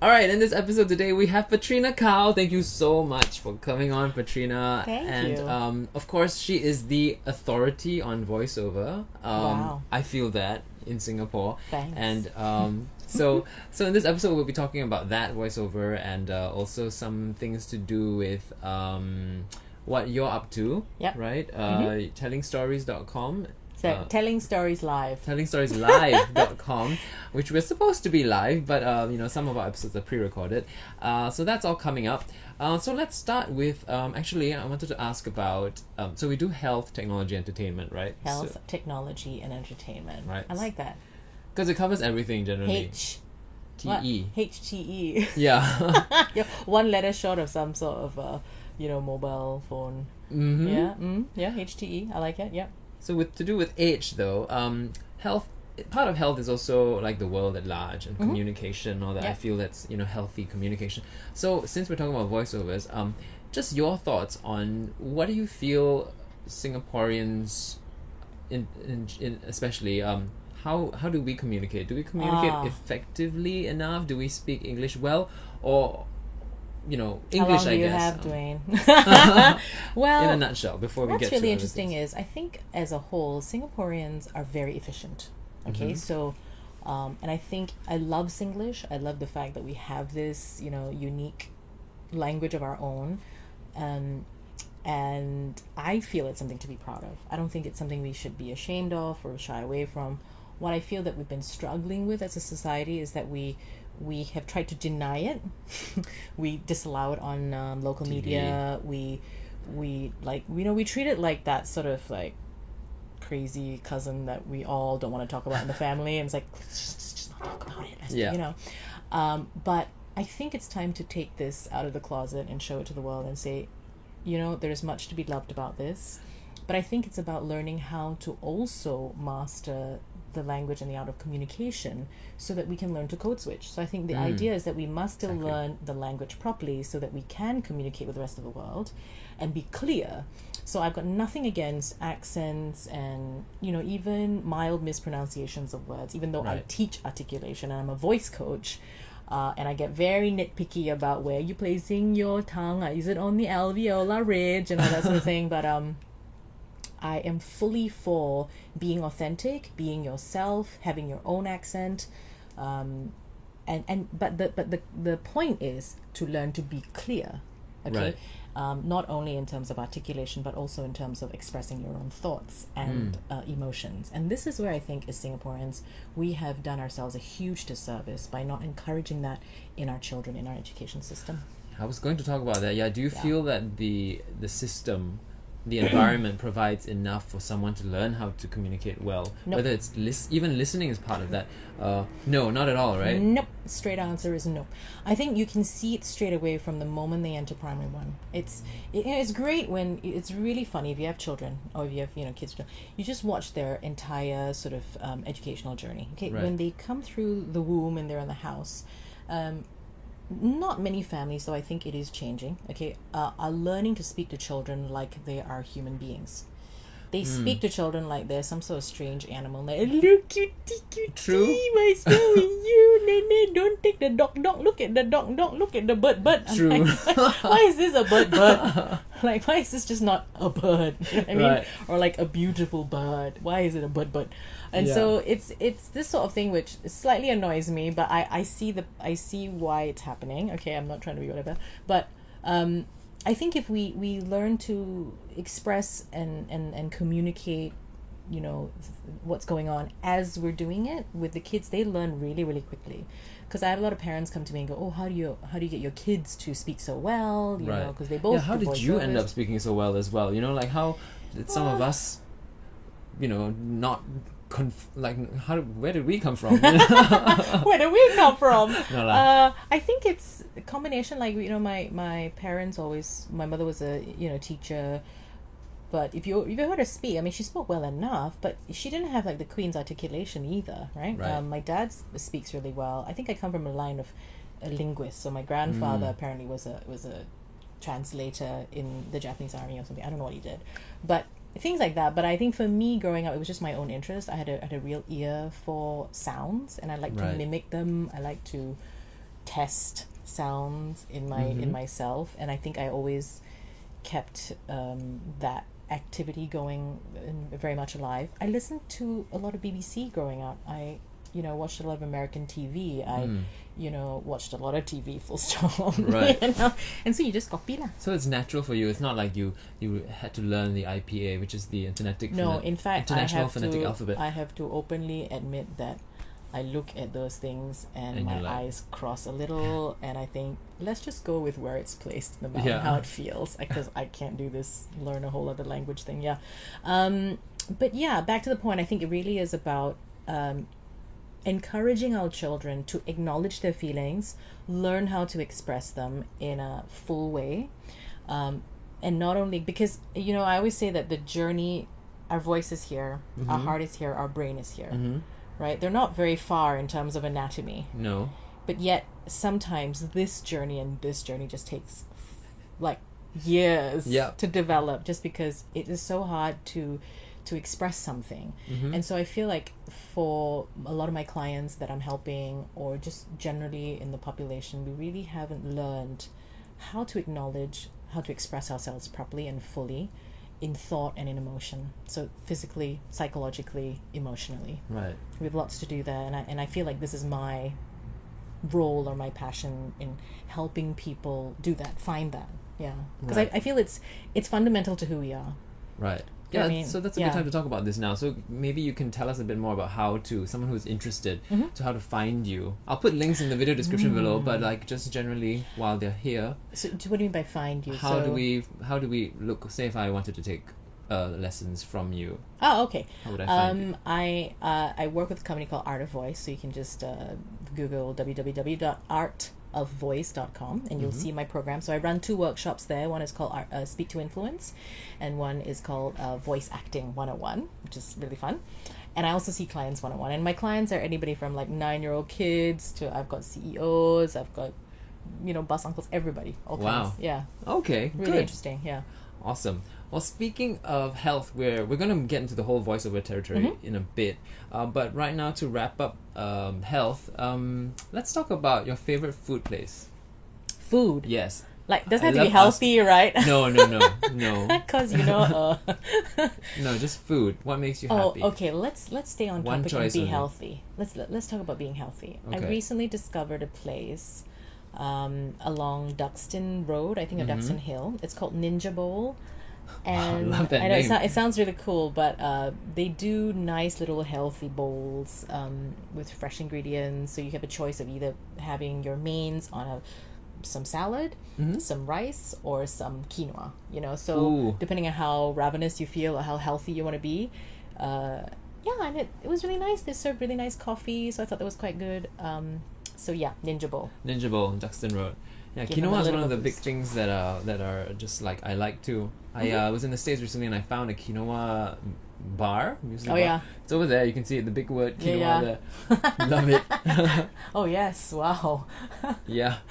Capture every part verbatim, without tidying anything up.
Alright, in this episode today we have Petrina Kao. Thank you so much for coming on, Petrina. Thank and, you. And um, of course, she is the authority on voiceover. Um, wow. I feel that in Singapore. Thanks. And um, so, so in this episode we'll be talking about that voiceover and uh, also some things to do with um, what you're up to, yep. right? Uh, mm-hmm. telling stories dot com. So, uh, Telling Stories Live. telling stories live dot com, which we're supposed to be live, but, uh, you know, some of our episodes are pre-recorded. Uh, so that's all coming up. Uh, so let's start with, um, actually, I wanted to ask about, um, so we do health, technology, entertainment, right? Health, so, technology, and entertainment. Right. I like that. Because it covers everything, generally. H. T. E. H. T. E. Yeah. You're one letter short of some sort of, uh, you know, mobile phone. Mm-hmm. Yeah. Mm-hmm. Yeah. H. T. E. I like it. Yeah. So with to do with age though, um, health, part of health is also like the world at large and mm-hmm. communication, all that. Yeah. I feel that's, you know, healthy communication. So since we're talking about voiceovers, um, just your thoughts on what do you feel Singaporeans, in, in, in especially, um, how how do we communicate? Do we communicate ah. effectively enough? Do we speak English well, or? You know, English, I guess. How long do you have, Dwayne? Well, in a nutshell, before we get to what's really interesting is, I think as a whole, Singaporeans are very efficient. Okay, mm-hmm. so, um, and I think I love Singlish. I love the fact that we have this, you know, unique language of our own. Um, and I feel it's something to be proud of. I don't think it's something we should be ashamed of or shy away from. What I feel that we've been struggling with as a society is that we... we have tried to deny it. We disallow it on um, local T V. Media. We, we like, you know, we treat it like that sort of like crazy cousin that we all don't want to talk about in the family. And it's like, let's just, let's just not talk about it. Yeah. You know, um, but I think it's time to take this out of the closet and show it to the world and say, you know, there's much to be loved about this. But I think it's about learning how to also master the language and the art of communication so that we can learn to code switch. So I think the mm. idea is that we must still exactly. learn the language properly so that we can communicate with the rest of the world and be clear. So I've got nothing against accents and, you know, even mild mispronunciations of words, even though right. I teach articulation and I'm a voice coach. Uh, and I get very nitpicky about where you're placing your tongue. I use it on the alveolar ridge and all that sort of thing. But, um, I am fully for being authentic, being yourself, having your own accent, um, and and but the but the the point is to learn to be clear, okay, right. um, not only in terms of articulation but also in terms of expressing your own thoughts and mm. uh, emotions. And this is where I think, as Singaporeans, we have done ourselves a huge disservice by not encouraging that in our children, in our education system. I was going to talk about that. Yeah, do you yeah. feel that the the system? The environment provides enough for someone to learn how to communicate well. Nope. Whether it's lis- even listening is part of that. Uh, no, not at all, right? Nope. Straight answer is no. I think you can see it straight away from the moment they enter primary one. It's it, it's great when it's really funny if you have children or if you have you know kids. You just watch their entire sort of um, educational journey. Okay, right. When they come through the womb and they're in the house. Um, Not many families, though I think it is changing, okay, uh, are learning to speak to children like they are human beings. They mm. speak to children like they're some sort of strange animal. Like, look, cutie, cutie, True. I smell you, nene, don't take the dog, dog, look at the dog, dog, look at the bird, bird. True. Like, like, why is this a bird, bird? Like, why is this just not a bird? You know what I mean? Right. Or like a beautiful bird. Why is it a bird, bird? And yeah. so it's it's this sort of thing which slightly annoys me, but I, I see the I see why it's happening. Okay, I'm not trying to be whatever, but um, I think if we, we learn to express and, and, and communicate, you know, what's going on as we're doing it with the kids, they learn really really quickly. Because I have a lot of parents come to me and go, oh, how do you how do you get your kids to speak so well? You right. know, because they both. Yeah. How did you end up speaking so well as well? You know, like how did some well, of us, you know, not. Conf- like how where did we come from? Where did we come from? No, no. Uh, I think it's a combination. Like you know, my, my parents always. My mother was a you know teacher, but if you if you heard her speak, I mean, she spoke well enough, but she didn't have like the Queen's articulation either, right? right. Um, my dad speaks really well. I think I come from a line of a linguist, so my grandfather mm. apparently was a was a translator in the Japanese army or something. I don't know what he did, but. Things like that, but I think for me growing up, it was just my own interest. I had a had a real ear for sounds, and I like right. to mimic them. I like to test sounds in my mm-hmm. in myself, and I think I always kept um, that activity going and very much alive. I listened to a lot of B B C growing up. I, you know, watched a lot of American T V. I, mm. you know, watched a lot of T V, full stop. Right. You know? And so you just copy lah. So it's natural for you. It's not like you you had to learn the I P A, which is the Internetic No, phone- in fact, International I have Phonetic to, Alphabet. I have to openly admit that I look at those things and, and my like, eyes cross a little, and I think, let's just go with where it's placed in the mouth, yeah. how it feels, because I can't do this, learn a whole other language thing, yeah. Um, but yeah, back to the point, I think it really is about um, encouraging our children to acknowledge their feelings, learn how to express them in a full way, um, and not only, because, you know, I always say that the journey, our voice is here, mm-hmm. our heart is here, our brain is here. Mm-hmm. Right? They're not very far in terms of anatomy. No. But yet, sometimes this journey and this journey just takes, like, years yeah. to develop, just because it is so hard to to express something. Mm-hmm. And so I feel like for a lot of my clients that I'm helping, or just generally in the population, we really haven't learned how to acknowledge, how to express ourselves properly and fully in thought and in emotion. So physically, psychologically, emotionally. Right. We have lots to do there, and I and I feel like this is my role or my passion in helping people do that, find that. Yeah. Because right. I, I feel it's it's fundamental to who we are. Right. Yeah, I mean, so that's a yeah. good time to talk about this now. So maybe you can tell us a bit more about how to, someone who's interested, mm-hmm. to how to find you. I'll put links in the video description mm. below, but like just generally while they're here. So what do you mean by find you? How so, do we, how do we look, say if I wanted to take uh, lessons from you. Oh, okay. How would I find um, you? I, uh, I work with a company called Art of Voice, so you can just uh, Google w w w dot art of voice dot com and you'll mm-hmm. see my program. So I run two workshops there. One is called Art, uh, Speak to Influence, and one is called uh, Voice Acting one oh one, which is really fun. And I also see clients one oh one, and my clients are anybody from like nine-year-old kids to, I've got C E Os, I've got, you know, bus uncles, everybody. All wow. kinds. Yeah. Okay. Really good. Interesting. Yeah. Awesome. Well, speaking of health, we're we're going to get into the whole voiceover territory mm-hmm. in a bit. Uh, but right now, to wrap up um, health, um, let's talk about your favorite food place. Food? Yes. Like, doesn't I have to be healthy, us- right? No, no, no, no. Because, you know... Uh... no, just food. What makes you happy? Oh, okay. Let's let's stay on One topic and be healthy. Let's, let's talk about being healthy. Okay. I recently discovered a place... Um, along Duxton Road, I think, or mm-hmm. Duxton Hill. It's called Ninja Bowl, and I love that I know name. It, so- it sounds really cool. But uh, they do nice little healthy bowls um, with fresh ingredients. So you have a choice of either having your mains on a some salad, mm-hmm. some rice, or some quinoa. You know, so Ooh. Depending on how ravenous you feel or how healthy you want to be. Uh, yeah, and it it was really nice. They served really nice coffee, so I thought that was quite good. Um, So yeah, Ninja Bowl. Ninja Bowl, Duxton Road. Yeah, Give quinoa is one of the big things that are that are just like I like too. I mm-hmm. uh, was in the States recently and I found a quinoa bar. Muesli oh bar. Yeah, it's over there. You can see it, the big word quinoa yeah, yeah. there. Love it. Oh yes, wow. yeah.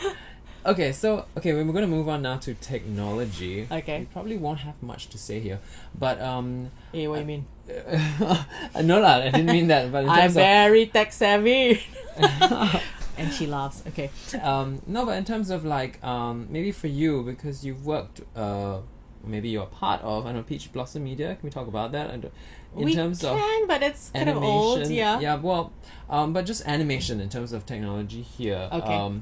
Okay, so okay, we're going to move on now to technology. Okay. We probably won't have much to say here, but um. Hey, what do you mean? No, lah, I didn't mean that. But in terms I'm very of, tech savvy. And she laughs. Okay. Um, no, but in terms of like, um, maybe for you, because you've worked, uh, maybe you're part of, I don't know, Peach Blossom Media. Can we talk about that? And in we terms can, of but it's kind animation, of old. Yeah. Yeah. Well, um, but just animation in terms of technology here. Okay. Um,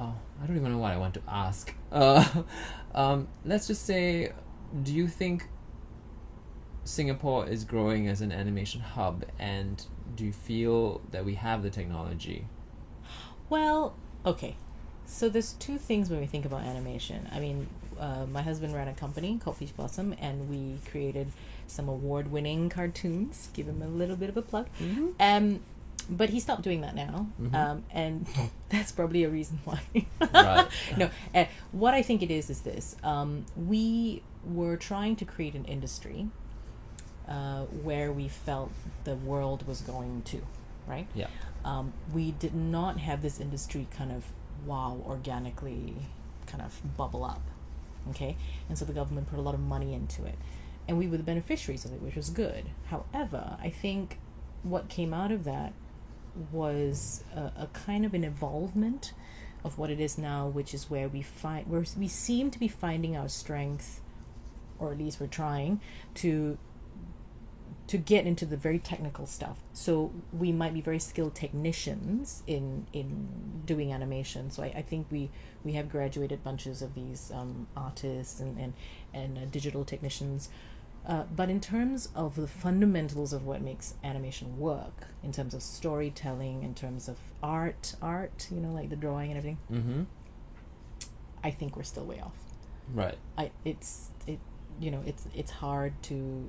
uh, I don't even know what I want to ask. Uh, um, let's just say, do you think Singapore is growing as an animation hub, and do you feel that we have the technology? Well, okay. So there's two things when we think about animation. I mean, uh, my husband ran a company called Peach Blossom, and we created some award-winning cartoons. Give him a little bit of a plug. Mm-hmm. Um, but he stopped doing that now, mm-hmm. um, and that's probably a reason why. Right. No, uh, what I think it is is this. Um, we were trying to create an industry uh, where we felt the world was going to, right? Yeah. Um, we did not have this industry kind of, wow, organically kind of bubble up, okay? And so the government put a lot of money into it. And we were the beneficiaries of it, which was good. However, I think what came out of that was a, a kind of an involvement of what it is now, which is where we find where we seem to be finding our strength, or at least we're trying to to get into the very technical stuff. So we might be very skilled technicians in in doing animation. So I, I think we we have graduated bunches of these um, artists and and and uh, digital technicians. Uh, but in terms of the fundamentals of what makes animation work, in terms of storytelling, in terms of art, art, you know, like the drawing and everything, mm-hmm. I think we're still way off. Right. I it's it you know it's it's hard to.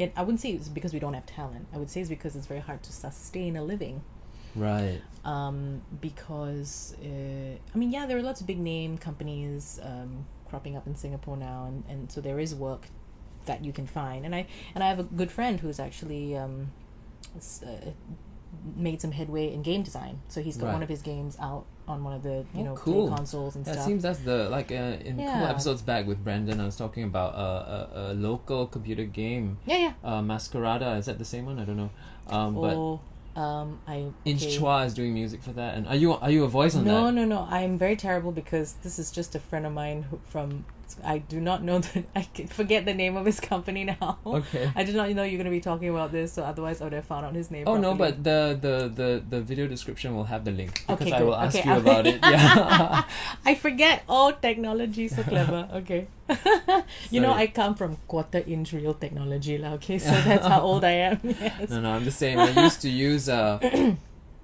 It, I wouldn't say it's because we don't have talent. I would say it's because it's very hard to sustain a living. Right. Um, because, uh, I mean, yeah, there are lots of big name companies um, cropping up in Singapore now. And, and so there is work that you can find. And I and I have a good friend who's actually um, uh, made some headway in game design. So he's got right. one of his games out on one of the, you oh, know, cool. play consoles and that stuff. That seems that's the, like, uh, in yeah. cool episodes back with Brandon, I was talking about uh, a, a local computer game. Yeah, yeah. Uh, Masquerada, is that the same one? I don't know. Um, oh, but um, I... Okay. Inch Chua is doing music for that. And are you are you a voice on no, that? No, no, no. I'm very terrible because this is just a friend of mine who, from... I do not know that... I forget the name of his company now. Okay. I did not know you were going to be talking about this, so otherwise I would have found out his name Oh, properly. No, but the, the, the, the video description will have the link because okay, I will ask okay, you I'll... about it. Yeah. I forget all technology, so clever. Okay. You know, I come from quarter-inch real technology, lah. Okay, so that's how old I am. Yes. No, no, I'm the same. I used to use uh,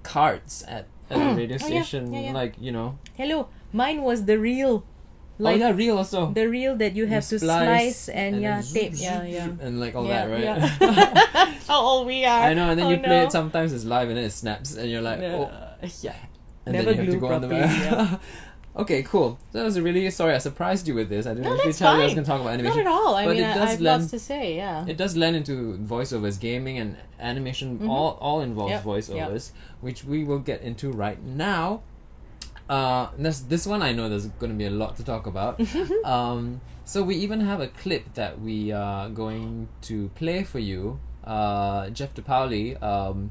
cards at, at a radio oh, station, yeah, yeah, yeah. like, you know. Hello, mine was the real... Like oh yeah, reel also. The reel that you have you to slice, slice and, and yeah, tape, zoop, yeah, yeah, and like all yeah, that, right? Yeah. How old we are! I know, and then oh, you play no. it. Sometimes it's live, and then it snaps, and you're like, no. oh, yeah. And Never then you have to go properly, on the yeah. Okay, cool. So that was really sorry. I surprised you with this. I didn't no, actually tell fine. you I was going to talk about animation. Not at all. I but mean, it does I, I've lend, lots to say. Yeah, it does lend into voiceovers, gaming, and animation. Mm-hmm. All all involves yep. voiceovers, yep. which we will get into right now. Uh, this this one I know there's going to be a lot to talk about. um, so we even have a clip that we are going to play for you. Uh, Jeff DePauli, um,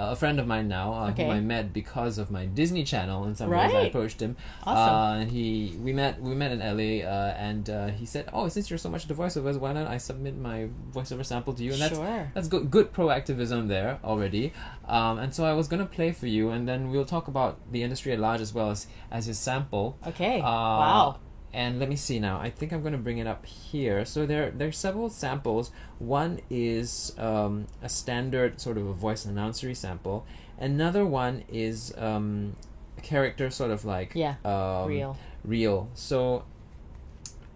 a friend of mine now, uh, okay. whom I met because of my Disney Channel. In some right. ways, I approached him. Awesome. Uh, he we met we met in L A, uh, and uh, he said, "Oh, since you're so much into voiceovers, why don't I submit my voiceover sample to you?" And that's sure. that's good good proactivism there already. Um, and so I was gonna play for you, and then we'll talk about the industry at large as well as as his sample. Okay. Uh, wow. And let me see now. I think I'm gonna bring it up here. So there there's several samples. One is um, a standard sort of a voice announcery sample. Another one is um, a character sort of like yeah um, real real. So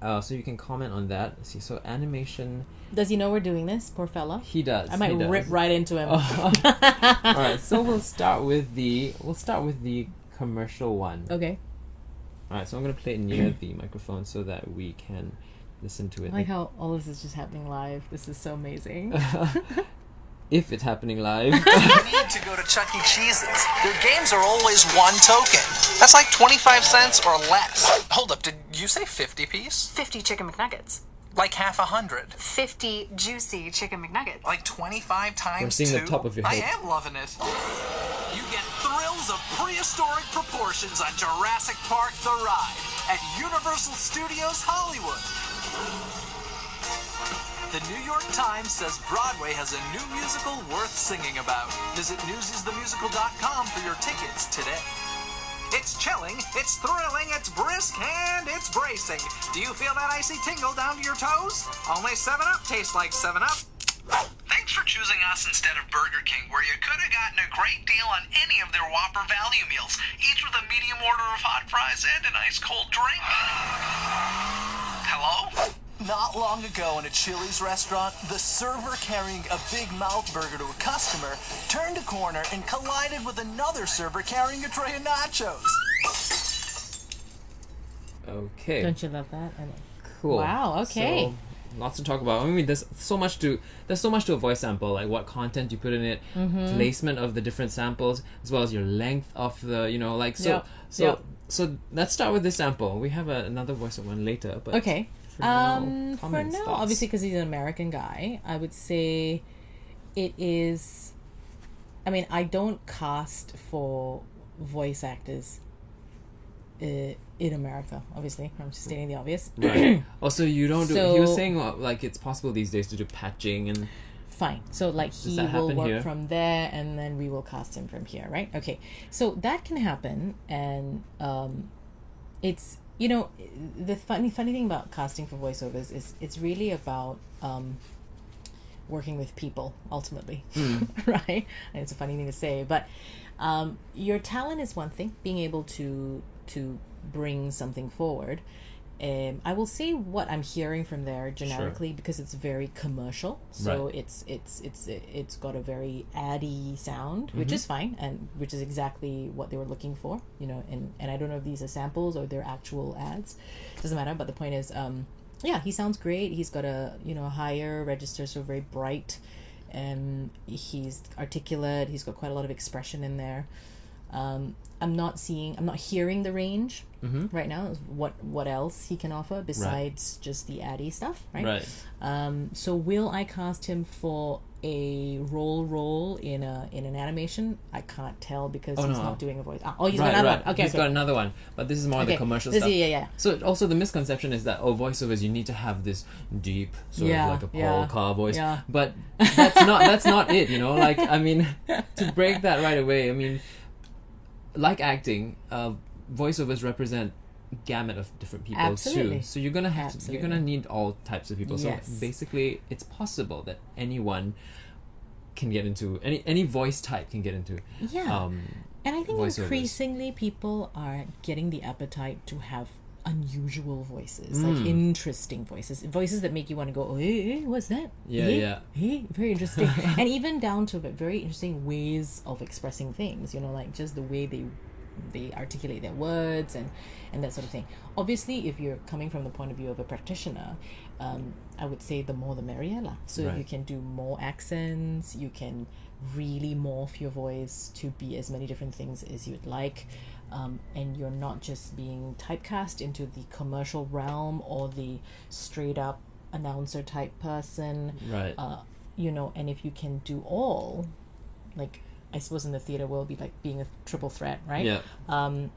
uh, so you can comment on that. Let's see. So animation. Does he know we're doing this, poor fella? He does. I might does. rip right into him. Oh. All right. So we'll start with the we'll start with the commercial one. Okay. All right. So I'm gonna play it near the microphone so that we can listen to it. I like how all of this is just happening live. This is so amazing. If it's happening live. You need to go to Chuck E. Cheese's. Their games are always one token. That's like twenty-five cents or less. Hold up. Did you say fifty piece? fifty chicken McNuggets. Like half a hundred. fifty juicy chicken McNuggets. Like twenty-five times I'm seeing two. The top of your head. I am loving it. You get thrills of prehistoric proportions on Jurassic Park The Ride at Universal Studios Hollywood. The New York Times says Broadway has a new musical worth singing about. Visit newsies the musical dot com for your tickets today. It's chilling, it's thrilling, it's brisk, and it's bracing. Do you feel that icy tingle down to your toes? Only seven up tastes like seven up. Thanks for choosing us instead of Burger King, where you could have gotten a great deal on any of their Whopper value meals, each with a medium order of hot fries and an ice-cold drink. Hello? Not long ago in a Chili's restaurant, the server carrying a Big Mouth burger to a customer turned a corner and collided with another server carrying a tray of nachos. Okay. Don't you love that? I mean, cool. Wow, okay. So, lots to talk about. I mean, there's so much to there's so much to a voice sample, like what content you put in it, mm-hmm. placement of the different samples, as well as your length of the, you know, like so yep. so yep. so let's start with this sample. We have a, another voice one later, but okay. For um, now, comments, for now, thoughts. Obviously, because he's an American guy, I would say it is. I mean, I don't cast for voice actors. uh, in America, obviously. I'm just stating the obvious. Right. Also, you don't do... So, he was saying, like, it's possible these days to do patching and... Fine. So, like, he will work here? From there, and then we will cast him from here, right? Okay. So, that can happen, and um, it's... You know, the funny funny thing about casting for voiceovers is it's really about um, working with people, ultimately, mm. right? And it's a funny thing to say, but um, your talent is one thing, being able to to bring something forward. Um, I will say what I'm hearing from there generically sure. because it's very commercial, so right. it's it's it's it's got a very addy sound, mm-hmm. which is fine, and which is exactly what they were looking for, you know. And, and I don't know if these are samples or they're actual ads, doesn't matter. But the point is, um, yeah, he sounds great. He's got a you know higher register, so very bright, and he's articulate. He's got quite a lot of expression in there. Um, I'm not seeing, I'm not hearing the range mm-hmm. right now. What what else he can offer besides right. just the Addy stuff, right? Right. Um, so will I cast him for a role role in a in an animation? I can't tell because oh, he's no. not doing a voice. Ah, oh, he's right, got another right. one. Okay, he's okay. got another one. But this is more okay. the commercial this, stuff. Yeah, yeah. So also the misconception is that oh, voiceovers you need to have this deep sort yeah, of like a polka yeah, voice, yeah. but that's not that's not it. You know, like I mean, to break that right away, I mean. Like acting, uh, voiceovers represent gamut of different people Absolutely. too. So you're gonna have to, you're gonna need all types of people. Yes. So basically, it's possible that anyone can get into any any voice type can get into. Yeah, um, and I think voiceovers. Increasingly people are getting the appetite to have unusual voices, mm. like interesting voices, voices that make you want to go, oh, hey, hey, what's that? Yeah, hey, yeah, hey, very interesting. And even down to but very interesting ways of expressing things. You know, like just the way they they articulate their words and and that sort of thing. Obviously, if you're coming from the point of view of a practitioner, um, I would say the more the merrier lah. So right. if you can do more accents, you can really morph your voice to be as many different things as you'd like. Um, and you're not just being typecast into the commercial realm or the straight up announcer type person. Right. Uh, you know, and if you can do all, like I suppose in the theatre world it'd be like being a triple threat, right? Yeah. Um,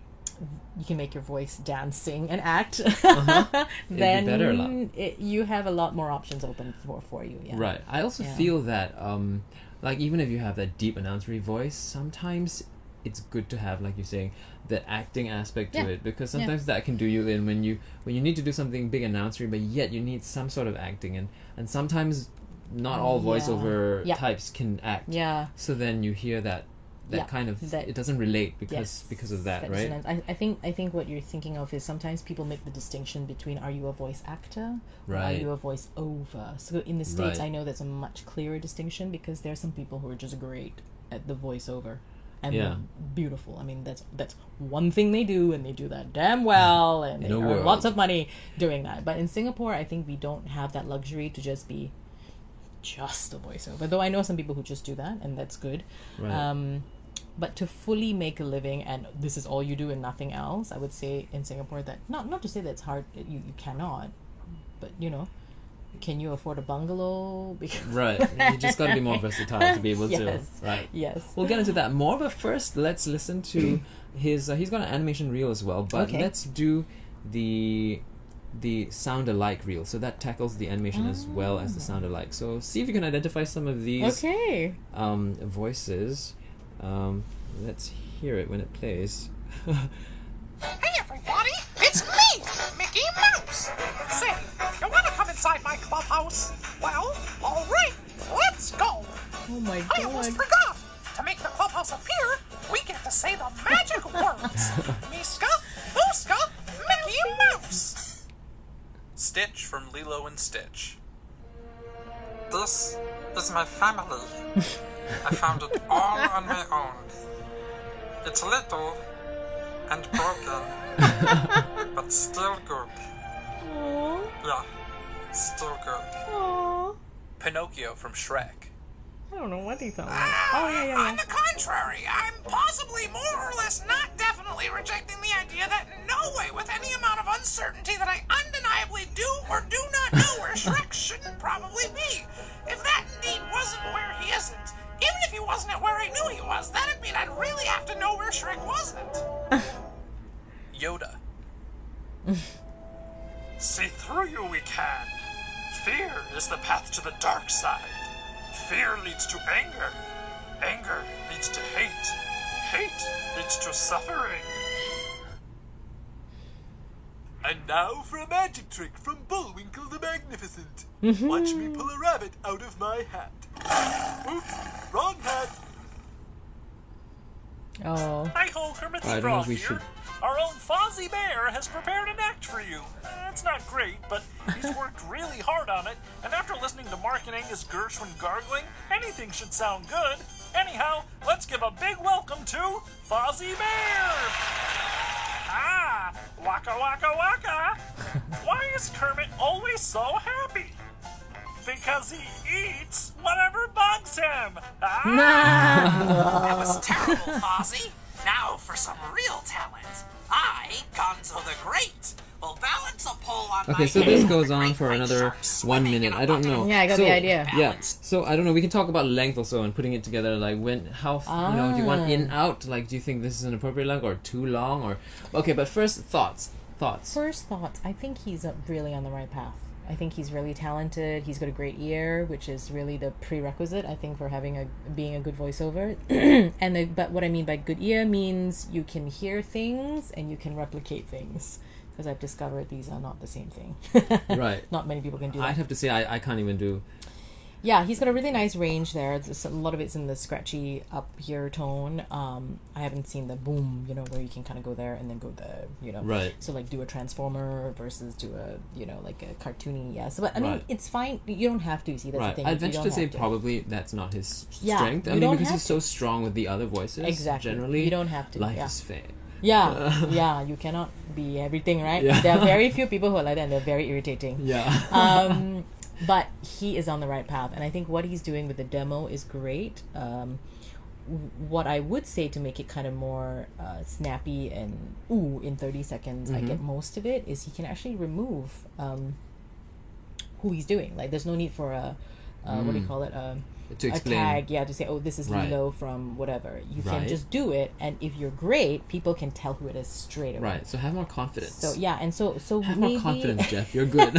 you can make your voice dance, sing, and act. Uh-huh. Then it'd be better, like. it, you have a lot more options open for for you. Yeah. Right. I also yeah. feel that, um, like even if you have that deep announcery voice, sometimes it's good to have, like you're saying, the acting aspect to yeah. it, because sometimes yeah. that can do you in when you when you need to do something big announcery, but yet you need some sort of acting, and and sometimes not all yeah. voiceover yeah. types can act. Yeah. So then you hear that that yeah. kind of that, it doesn't relate because yes, because of that, that right? I, I think I think what you're thinking of is sometimes people make the distinction between are you a voice actor right. or are you a voice over. So in the States, right. I know that's a much clearer distinction because there are some people who are just great at the voiceover. And yeah. beautiful. I mean, that's that's one thing they do, and they do that damn well, and they no earn world. lots of money doing that. But in Singapore, I think we don't have that luxury to just be just a voiceover. Though I know some people who just do that, and that's good. Right. Um, but to fully make a living, and this is all you do and nothing else, I would say in Singapore that not not to say that's hard. You you cannot, but you know. Can you afford a bungalow? Because right, you just got to be more versatile to be able yes. to. Right. Yes. We'll get into that more, but first let's listen to his. Uh, he's got an animation reel as well, but okay. let's do the the sound alike reel. So that tackles the animation oh. as well as the sound alike. So see if you can identify some of these. Okay. Um, voices. Um, let's hear it when it plays. Hey everybody, it's me, Mickey Mouse. Say, you wanna come inside my clubhouse? Well, all right, let's go. Oh my God! I almost forgot. To make the clubhouse appear, we get to say the magic words: Miska, Booska, Mickey Mouse. Stitch from Lilo and Stitch. This is my family. I found it all on my own. It's little. And broken, but still good. Aww. Yeah, still good. Aww. Pinocchio from Shrek. I don't know what he thought. Uh, oh, yeah, yeah, yeah. On the contrary, I'm possibly more or less not definitely rejecting the idea that in no way, with any amount of uncertainty, that I undeniably do or do not know where Shrek shouldn't probably be. If that indeed wasn't where he isn't, even if he wasn't at where I knew he was, that'd mean I'd really have to know where Shrek wasn't. Yoda See through you we can. Fear is the path to the dark side. Fear leads to anger. Anger leads to hate. Hate leads to suffering. And now for a magic trick from Bullwinkle the Magnificent. Mm-hmm. Watch me pull a rabbit out of my hat. Oops, wrong hat. Oh. Hi ho, Kermit the Frog here. Should... Our own Fozzie Bear has prepared an act for you. Uh, it's not great, but he's worked really hard on it. And after listening to Mark and Angus Gersh when gargling, anything should sound good. Anyhow, let's give a big welcome to Fozzie Bear. Ah, waka waka waka. Why is Kermit always so happy? Because he eats whatever bugs him. Ah! That was terrible, Fozzie. Now for some real talent. I, Gonzo the Great, will balance a pole on okay, my so this goes on for another one minute. I don't know. Yeah, I got so, the idea. Yeah, so I don't know. We can talk about length also and putting it together. Like when, how, ah. you know, do you want in, out? Like, do you think this is an appropriate length or too long? Or okay, but first thoughts. Thoughts. First thoughts. I think he's really on the right path. I think he's really talented. He's got a great ear, which is really the prerequisite, I think, for having a being a good voiceover. and the, but what I mean by good ear means you can hear things and you can replicate things. Because I've discovered these are not the same thing. Right. Not many people can do that. I'd have to say I, I can't even do. Yeah, he's got a really nice range there. There's a lot of it's in the scratchy up here tone. Um, I haven't seen the boom, you know, where you can kind of go there and then go there, you know. Right. So like do a transformer versus do a, you know, like a cartoony. Yeah. So but I mean, right. it's fine. You don't have to. You see, that's right. the thing. I'd venture to say to. Probably that's not his yeah, strength. I mean, because he's to. so strong with the other voices. Exactly. Generally, you don't have to. Life yeah. is fair. Yeah, yeah, you cannot be everything, right? Yeah. There are very few people who are like that, and they're very irritating. Yeah. Um. But he is on the right path, and I think what he's doing with the demo is great. Um, what I would say to make it kind of more uh, snappy and ooh, in thirty seconds, mm-hmm. I get most of it, is he can actually remove um, who he's doing. Like, there's no need for a, uh, mm. what do you call it? A, to explain. A tag, yeah, to say, oh, this is right. Lilo from whatever. You right. can just do it, and if you're great, people can tell who it is straight away. Right, so have more confidence. So, yeah, and so, so have maybe... more confidence, Jeff. You're good.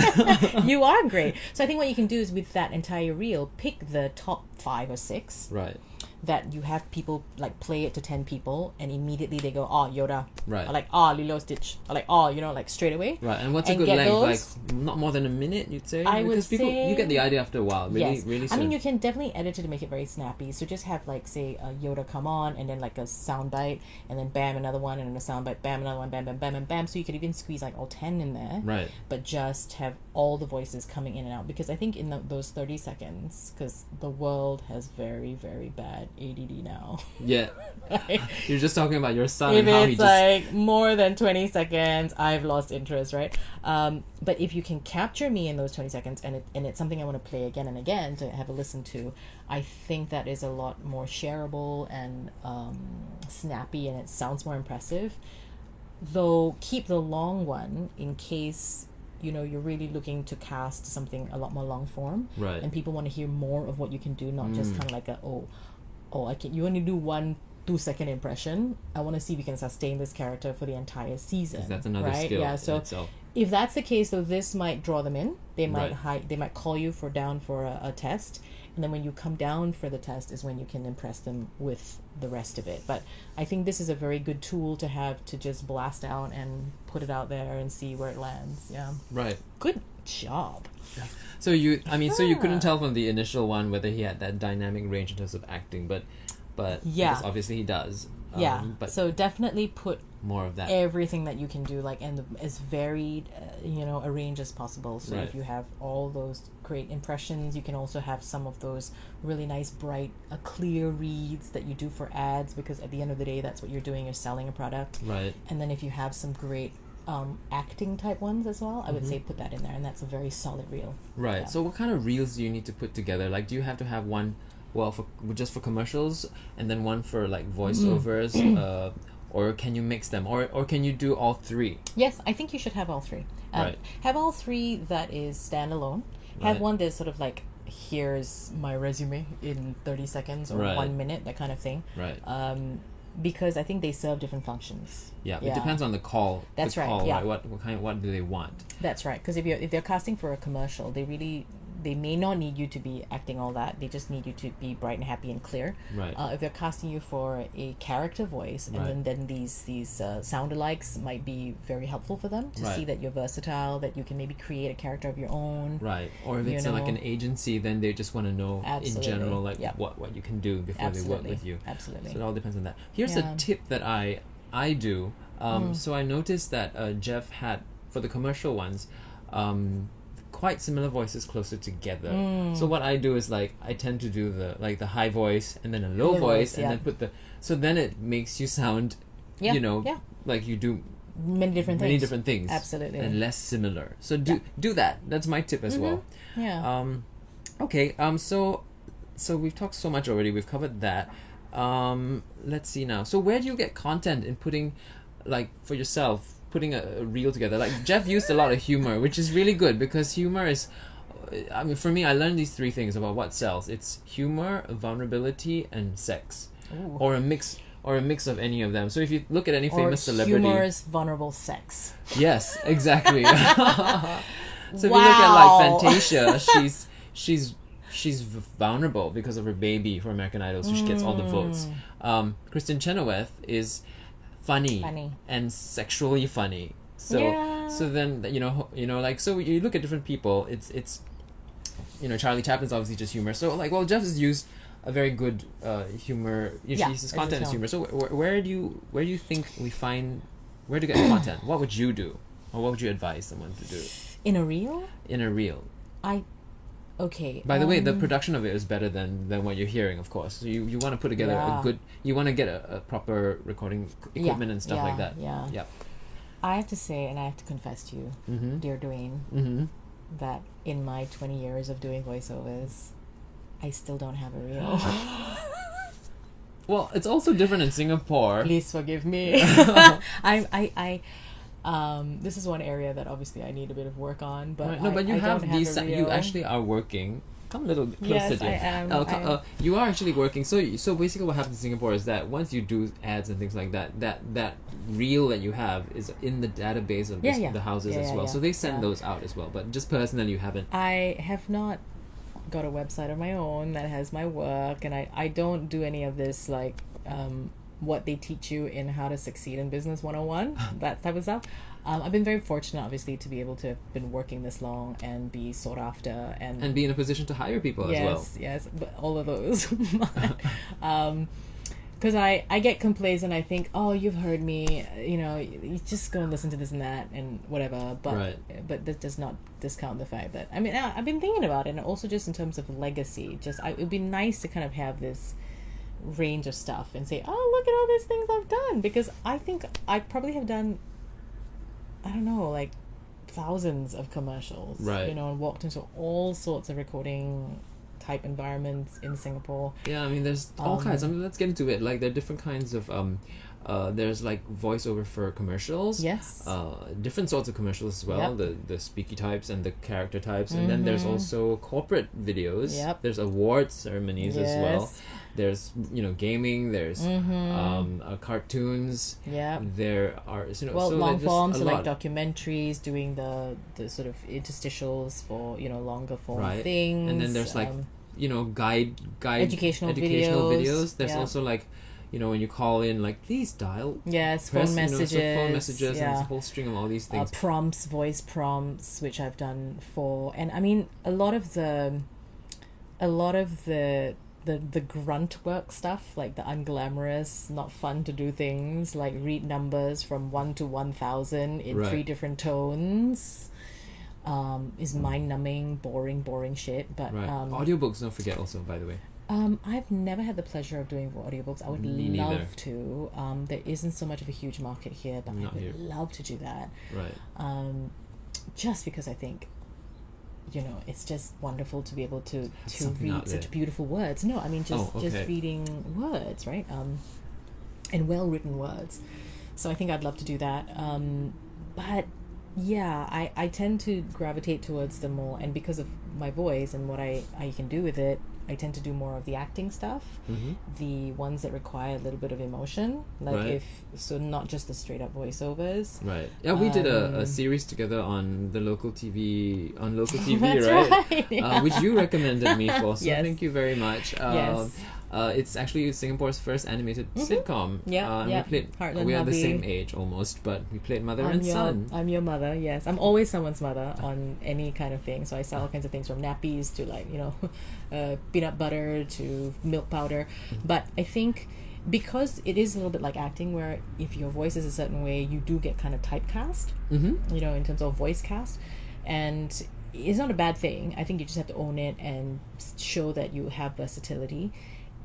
You are great. So I think what you can do is with that entire reel, pick the top five or six. Right. That you have people, like, play it to ten people, and immediately they go, oh, Yoda. Right. Or like, oh, Lilo Stitch. Or like, oh, you know, like, straight away. Right, and what's and a good length? Those... Like, not more than a minute, you'd say? I because would people, say... You get the idea after a while. Really, yes. really soon. I mean, you can definitely edit it to make it very snappy. So just have, like, say, a Yoda come on, and then, like, a sound bite, and then bam, another one, and then a sound bite, bam, another one, bam, bam, bam, and bam. So you could even squeeze, like, all ten in there. Right. But just have all the voices coming in and out. Because I think in the, those thirty seconds, because the world has very, very bad A D D now. Yeah. Like, you're just talking about your son and how he just... If it's like more than twenty seconds, I've lost interest, right? Um, but if you can capture me in those twenty seconds and it, and it's something I want to play again and again to have a listen to, I think that is a lot more shareable and um, snappy, and it sounds more impressive. Though keep the long one in case... you know, you're really looking to cast something a lot more long form, right? And people want to hear more of what you can do, not mm. just kind of like a oh, oh, I can. You only do one two second impression. I want to see if we can sustain this character for the entire season. That's another right? skill. Yeah. So in itself. If that's the case, though, this might draw them in. They might right. hide. They might call you for down for a, a test, and then when you come down for the test is when you can impress them with the rest of it. But I think this is a very good tool to have to just blast out and put it out there and see where it lands. Yeah. Right. Good job. Yeah. So you, I mean, yeah. so you couldn't tell from the initial one whether he had that dynamic range in terms of acting, but, but yeah, obviously he does. Um, yeah. But so definitely put more of that. Everything that you can do, like, and as varied, uh, you know, a range as possible. So right. if you have all those great impressions, you can also have some of those really nice, bright, uh, clear reads that you do for ads, because at the end of the day, that's what you're doing. You're selling a product. Right. And then if you have some great um, acting type ones as well, I would mm-hmm. say put that in there, and that's a very solid reel. Right. Yeah. So what kind of reels do you need to put together? Like, do you have to have one, well, for just for commercials, and then one for like voiceovers? uh, Or can you mix them? Or or can you do all three? Yes, I think you should have all three. Um, right. Have all three that is standalone. Right. Have one that's sort of like, here's my resume in thirty seconds or right. one minute, that kind of thing. Right. Um, because I think they serve different functions. Yeah, yeah. It depends on the call. That's the right. Call, yeah. Right? What, what kind? What do they want? That's right. Because if you if they're casting for a commercial, they really they may not need you to be acting all that. They just need you to be bright and happy and clear. Right. Uh, if they're casting you for a character voice, and right. then, then these these uh, sound alikes might be very helpful for them to right. see that you're versatile, that you can maybe create a character of your own. Right. Or if it's you know. like an agency, then they just want to know Absolutely. in general like yep. what what you can do before Absolutely. they work with you. Absolutely. So it all depends on that. Here's yeah. a tip that I I do. Um, mm. So I noticed that uh, Jeff had, for the commercial ones, um, quite similar voices closer together. Mm. So what I do is like I tend to do the like the high voice and then a low, low voice, voice and yeah. then put the so then it makes you sound, yeah. you know, yeah. like you do many different many things. different things, absolutely, and less similar. So do yeah. do that. That's my tip as mm-hmm. well. Yeah. Um, okay. Um. So so we've talked so much already. We've covered that. Um. Let's see now. So where do you get content in putting? Like for yourself, putting a, a reel together. Like Jeff used a lot of humor, which is really good because humor is. I mean, for me, I learned these three things about what sells. It's humor, vulnerability, and sex, Ooh. or a mix, or a mix of any of them. So if you look at any or famous celebrity, humorous, vulnerable, sex. Yes, exactly. So wow. if you look at like Fantasia, she's she's she's vulnerable because of her baby for American Idol, so mm. she gets all the votes. Um, Kristen Chenoweth is. Funny, funny and sexually funny. So yeah. so then you know you know like so you look at different people. It's it's you know Charlie Chaplin's obviously just humor. So like well Jeff has used a very good uh, humor. Usually yeah, his content is humor. So wh- where do you where do you think we find where to get content? What would you do or what would you advise someone to do? In a reel? In a reel. I. Okay. By the um, way, the production of it is better than, than what you're hearing, of course. So you, you want to put together yeah. a good... You want to get a, a proper recording equipment yeah, and stuff yeah, like that. Yeah, yeah. I have to say, and I have to confess to you, mm-hmm. dear Dwayne, mm-hmm. that in my twenty years of doing voiceovers, I still don't have a reel. Well, it's also different in Singapore. Please forgive me. I'm, I... I Um, this is one area that obviously I need a bit of work on, but right. no. But I, you I have these. Have you actually are working. Come a little closer. Yes, I am. Uh, I uh, am. You are actually working. So, so basically, what happens in Singapore is that once you do ads and things like that, that that reel that you have is in the database of yeah, this, yeah. the houses yeah, as well. Yeah, yeah. So they send yeah. those out as well. But just personally, you haven't. I have not got a website of my own that has my work, and I I don't do any of this like. Um, what they teach you in how to succeed in business one oh one, that type of stuff. Um, I've been very fortunate, obviously, to be able to have been working this long and be sought after. And and be in a position to hire people yes, as well. Yes, yes, but all of those. um, Because I, I get complacent, I think, oh, you've heard me, you know, you just go and listen to this and that and whatever. But right. but that does not discount the fact that, I mean, I, I've been thinking about it, and also just in terms of legacy, just I, it would be nice to kind of have this range of stuff and say, oh, look at all these things I've done, because I think I probably have done, I don't know, like thousands of commercials, right. you know, and walked into all sorts of recording type environments in Singapore. Yeah, I mean, there's all um, kinds. I mean, let's get into it. Like, there are different kinds of, um, uh, there's like voiceover for commercials. Yes. Uh, different sorts of commercials as well, yep. the, the speaky types and the character types. Mm-hmm. And then there's also corporate videos. Yep. There's award ceremonies yes. as well. There's, you know, gaming, there's mm-hmm. um, uh, cartoons. Yeah. There are, you know, well, so long form, so lot. Like documentaries, doing the, the sort of interstitials for, you know, longer form right. things. And then there's like, um, you know, guide, guide, educational, educational videos. videos. There's yeah. also like, you know, when you call in, like, please dial. Yes, press, phone messages. You know, so phone messages yeah. and a whole string of all these things. Uh, prompts, voice prompts, which I've done for. And I mean, a lot of the, a lot of the, The, the grunt work stuff, like the unglamorous, not fun to do things, like read numbers from one to one thousand in right. three different tones, um, is mm. mind-numbing, boring, boring shit. But right. um, audiobooks, don't forget also, by the way. Um, I've never had the pleasure of doing audiobooks. I would Me love neither. to. Um, there isn't so much of a huge market here, but not I would here. love to do that. Right. Um, just because I think... you know, it's just wonderful to be able to, to read such beautiful words. No, I mean, just, oh, okay. just reading words, right? Um, and well-written words. So I think I'd love to do that. Um, but, yeah, I, I tend to gravitate towards them more. And because of my voice and what I, I can do with it, I tend to do more of the acting stuff, mm-hmm. the ones that require a little bit of emotion, like right. if so, not just the straight up voiceovers. Right. Yeah, we um, did a, a series together on the local T V, on local T V, right? right. Yeah. Uh, which you recommended me for. So yes. thank you very much. Uh, yes. Uh, it's actually Singapore's first animated mm-hmm. sitcom. Yeah, uh, yeah. We played. Heartland we are Hubby. The same age almost, but we played mother I'm and your, son. I'm your mother. Yes, I'm always someone's mother on any kind of thing. So I sell all kinds of things from nappies to like you know, uh, peanut butter to milk powder. Mm-hmm. But I think because it is a little bit like acting, where if your voice is a certain way, you do get kind of typecast. Mm-hmm. You know, in terms of voice cast, and it's not a bad thing. I think you just have to own it and show that you have versatility.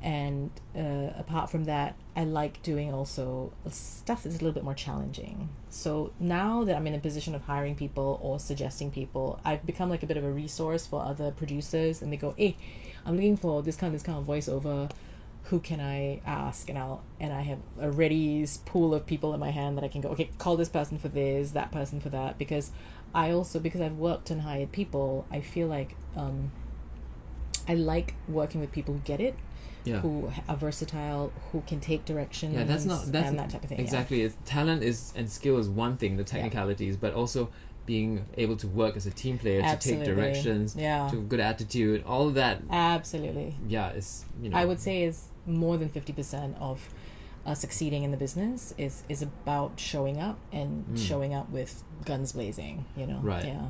And uh, apart from that, I like doing also stuff that's a little bit more challenging. So now that I'm in a position of hiring people or suggesting people, I've become like a bit of a resource for other producers, and they go, hey, I'm looking for this kind of, this kind of voiceover. Who can I ask? And I'll and I have a ready pool of people in my hand that I can go, okay, call this person for this, that person for that. Because I also, because I've worked and hired people, I feel like um, I like working with people who get it. Yeah. Who are versatile, who can take direction, yeah, that's not that's and that type of thing. Exactly, yeah. It's, talent is and skill is one thing, the technicalities, yeah. but also being able to work as a team player, absolutely. To take directions, yeah. to a good attitude, all of that. Absolutely. Yeah, it's you know. I would say is more than fifty percent of uh, succeeding in the business is is about showing up and mm. showing up with guns blazing. You know, right? Yeah.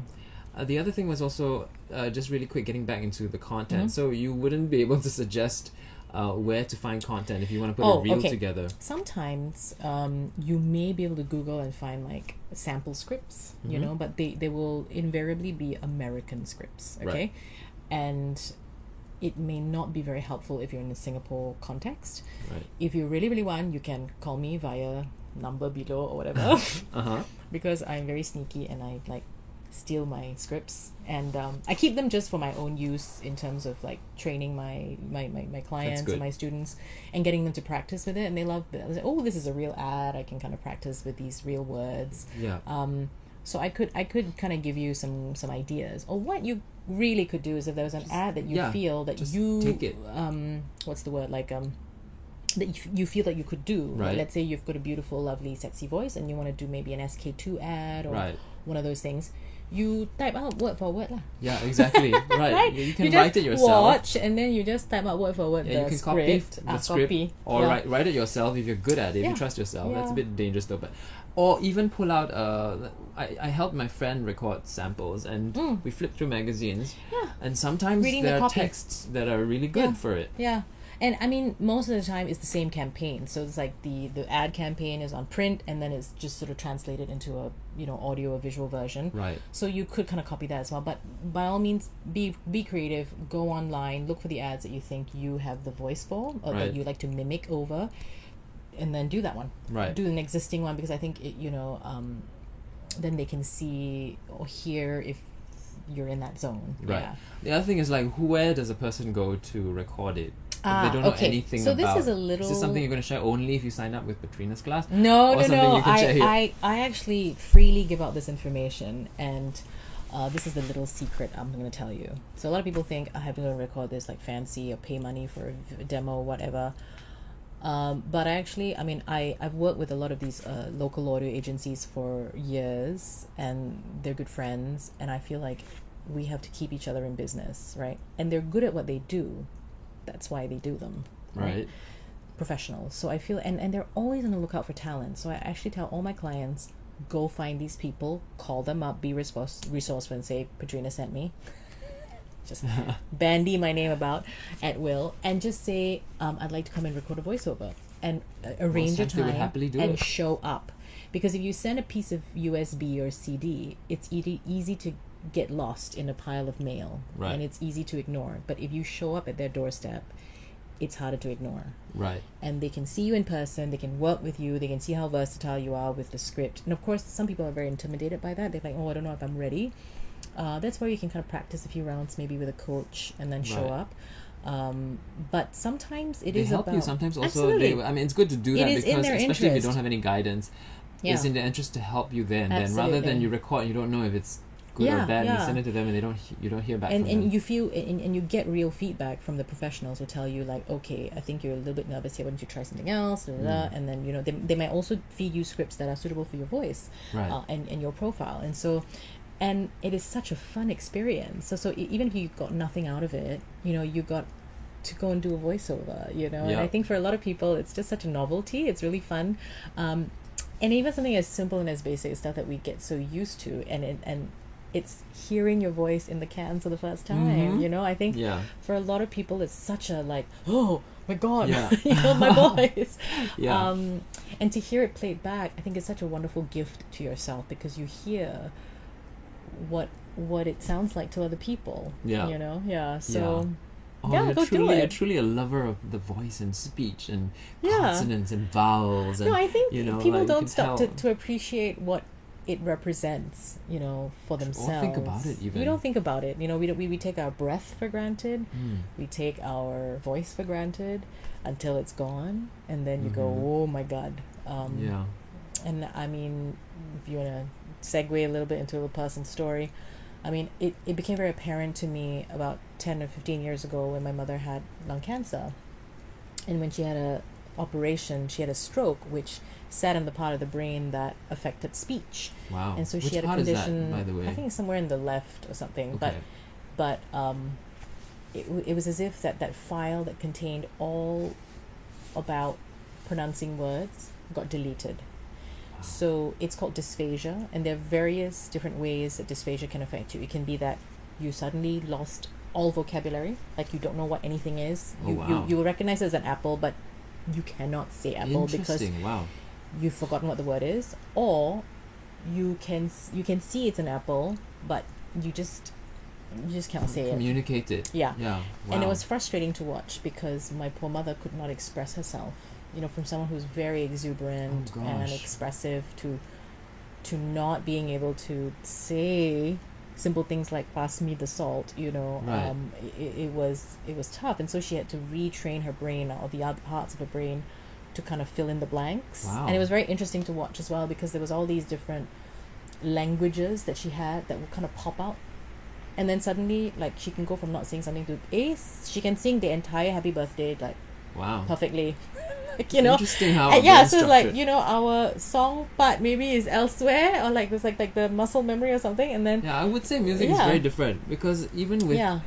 Uh, the other thing was also uh, just really quick getting back into the content. Mm-hmm. So you wouldn't be able to suggest. Uh, where to find content if you want to put oh, a reel okay. together. Sometimes um, you may be able to Google and find like sample scripts, mm-hmm. you know, but they, they will invariably be American scripts, okay? Right. And it may not be very helpful if you're in a Singapore context. Right. If you really, really want, you can call me via number below or whatever uh-huh. because I'm very sneaky and I like steal my scripts, and um, I keep them just for my own use in terms of like training my my, my, my clients and my students and getting them to practice with it, and they love it. I was like, oh, this is a real ad, I can kind of practice with these real words. Yeah. Um. So I could I could kind of give you some some ideas. Or what you really could do is if there was an just, ad that you yeah, feel that you take it. um what's the word like um that you, you feel that you could do. Right. Like, let's say you've got a beautiful, lovely, sexy voice, and you want to do maybe an S K two ad or right. one of those things. You type out word for word lah. Yeah, exactly. Right. right. You can you write it yourself. Watch and then you just type out word for word. Yeah, the you can script, copy the uh, script copy. Or yeah. write write it yourself if you're good at it. If yeah. you trust yourself, yeah. that's a bit dangerous though. But or even pull out. Uh, I I helped my friend record samples, and mm. we flipped through magazines. Yeah. And sometimes Reading there the are copy. Texts that are really good yeah. for it. Yeah. And I mean, most of the time it's the same campaign. So it's like the, the ad campaign is on print, and then it's just sort of translated into a you know audio or visual version. Right. So you could kind of copy that as well. But by all means, be be creative. Go online, look for the ads that you think you have the voice for, or right. that you like to mimic over, and then do that one. Right. Do an existing one, because I think it, you know um, then they can see or hear if you're in that zone. Right. Yeah. The other thing is like, where does a person go to record it? Ah, they don't know okay. anything so about. So this is a little... Is this something you're going to share only if you sign up with Petrina's class? No, or no, no. You can I, share here? I, I actually freely give out this information, and uh, this is the little secret I'm going to tell you. So a lot of people think I have to record this like fancy or pay money for a demo or whatever. Um, but I actually, I mean, I, I've worked with a lot of these uh, local audio agencies for years, and they're good friends, and I feel like we have to keep each other in business, right? And they're good at what they do. That's why they do them, right? right? Professionals. So I feel, and, and they're always on the lookout for talent. So I actually tell all my clients, go find these people, call them up, be resource, resourceful, and say, Petrina sent me. Just bandy my name about at will, and just say, um, I'd like to come and record a voiceover, and uh, arrange a time and it. Show up. Because if you send a piece of U S B or C D, it's easy, easy to get lost in a pile of mail, right. and it's easy to ignore. But if you show up at their doorstep, it's harder to ignore. Right. And they can see you in person, they can work with you, they can see how versatile you are with the script. And of course, some people are very intimidated by that. They're like, oh, I don't know if I'm ready. Uh, that's where you can kind of practice a few rounds, maybe with a coach, and then show right. up. Um, but sometimes it they is help about... you sometimes also. Absolutely. They, I mean, it's good to do that because, especially interest. If you don't have any guidance, yeah. it's in their interest to help you then, then rather than you record, you don't know if it's good yeah, or bad, yeah. and you send it to them, and they don't. You don't hear back. And from and them. you feel and, and you get real feedback from the professionals who tell you like, okay, I think you're a little bit nervous here. Why don't you try something else? Blah, blah, mm. blah. And then you know they they might also feed you scripts that are suitable for your voice, right. uh, and and your profile. And so, and it is such a fun experience. So so even if you got nothing out of it, you know you got to go and do a voiceover. You know, yeah. and I think for a lot of people, it's just such a novelty. It's really fun. Um, and even something as simple and as basic as stuff that we get so used to, and and. and it's hearing your voice in the can for the first time, mm-hmm. you know? I think yeah. for a lot of people, it's such a like, oh my God, yeah. you know, my voice. yeah. Um, and to hear it played back, I think it's such a wonderful gift to yourself because you hear what what it sounds like to other people, yeah. you know? Yeah, so... Yeah. Oh, yeah, you're, go truly, do it. you're truly a lover of the voice and speech and yeah. consonants and vowels. And, no, I think you know, people like, don't stop to, to appreciate what it represents, you know, for themselves. Or think about it even. We don't think about it. You know, we don't, we, we take our breath for granted. Mm. We take our voice for granted until it's gone. And then you mm-hmm. go, oh my God. Um, yeah. And I mean, if you want to segue a little bit into a person's story, I mean, it, it became very apparent to me about ten or fifteen years ago when my mother had lung cancer. And when she had a operation, she had a stroke, which sat in the part of the brain that affected speech. Wow. And so she Which had a part condition, is that, by the way? I think it's somewhere in the left or something. Okay. But but um, it, it was as if that, that file that contained all about pronouncing words got deleted. Wow. So it's called dysphagia, and there are various different ways that dysphagia can affect you. It can be that you suddenly lost all vocabulary, like you don't know what anything is. You, oh, wow. you, you recognize it as an apple, but you cannot say apple because wow. you've forgotten what the word is, or you can you can see it's an apple, but you just you just can't say it. Communicate it. Yeah. Yeah. Wow. And it was frustrating to watch because my poor mother could not express herself. You know, from someone who's very exuberant oh, and expressive to to not being able to say simple things like "pass me the salt," you know, right. um, it, it was it was tough, and so she had to retrain her brain or the other parts of her brain to kind of fill in the blanks. Wow. And it was very interesting to watch as well because there was all these different languages that she had that would kind of pop out, and then suddenly like she can go from not saying something to a she can sing the entire Happy Birthday like wow perfectly. Like, you know, interesting how and yeah, so like you know, our song part maybe is elsewhere, or like there's like like the muscle memory or something, and then yeah, I would say music yeah. is very different because even with yeah.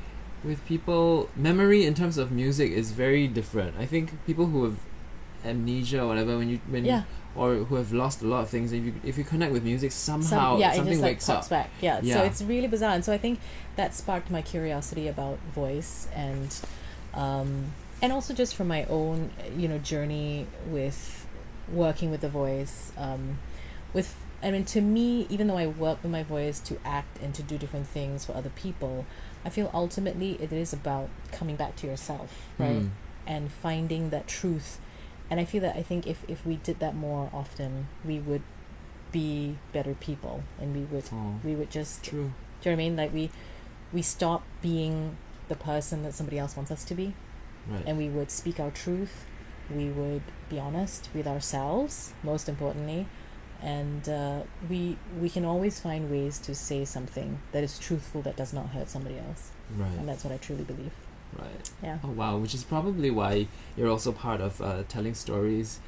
with people, memory in terms of music is very different. I think people who have amnesia or whatever, when you when yeah. or who have lost a lot of things, if you if you connect with music somehow, Some, yeah, something it just, like, wakes pops up. Back. Yeah. yeah, so it's really bizarre, and so I think that sparked my curiosity about voice and. Um, And also just from my own, you know, journey with working with the voice, um, with, I mean, to me, even though I work with my voice to act and to do different things for other people, I feel ultimately it is about coming back to yourself, right? Mm. And finding that truth. And I feel that I think if, if we did that more often, we would be better people, and we would oh, we would just, true. Do you know what I mean? Like we we stop being the person that somebody else wants us to be. Right. And we would speak our truth, we would be honest with ourselves, most importantly, and uh, we we can always find ways to say something that is truthful, that does not hurt somebody else. Right. And that's what I truly believe. Right. Yeah. Oh wow, which is probably why you're also part of uh, Telling Stories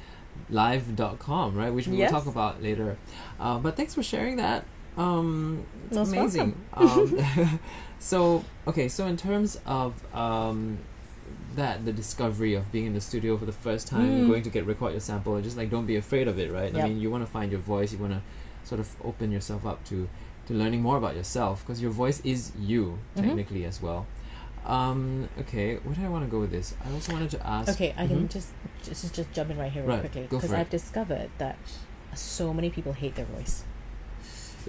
Live dot com, right? Which we yes. will talk about later. Uh, but thanks for sharing that. Um, it's Most amazing. Welcome. Um, so okay, so in terms of um. that the discovery of being in the studio for the first time, mm. going to get record your sample, and just like don't be afraid of it, right? Yep. I mean, you want to find your voice, you want to sort of open yourself up to to learning more about yourself, because your voice is you technically mm-hmm. as well. Um, okay, where did I want to go with this? I also wanted to ask. Okay, I mm-hmm. can just just just jump in right here real right, quickly because I've discovered that so many people hate their voice.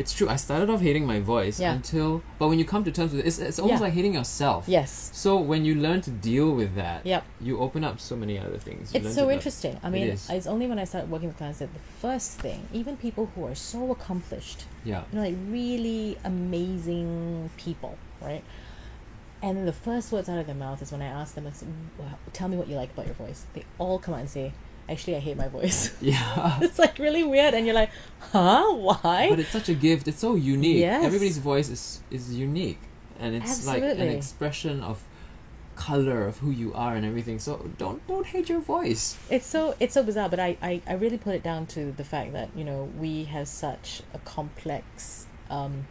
It's true. I started off hating my voice yeah. until, but when you come to terms with it, it's, it's almost yeah. like hating yourself. Yes. So when you learn to deal with that, yep. you open up so many other things. You it's so interesting. Learn. I mean, it it's only when I started working with clients that the first thing, even people who are so accomplished, yeah. you know, like really amazing people, right? And the first words out of their mouth is when I ask them, I say, well, tell me what you like about your voice. They all come out and say, actually I hate my voice. Yeah. It's like really weird, and you're like, huh, why? But it's such a gift. It's so unique. Yes. Everybody's voice is is unique, and it's Absolutely. Like an expression of color of who you are and everything. So don't don't hate your voice. It's so it's so bizarre, but I, I, I really put it down to the fact that, you know, we have such a complex um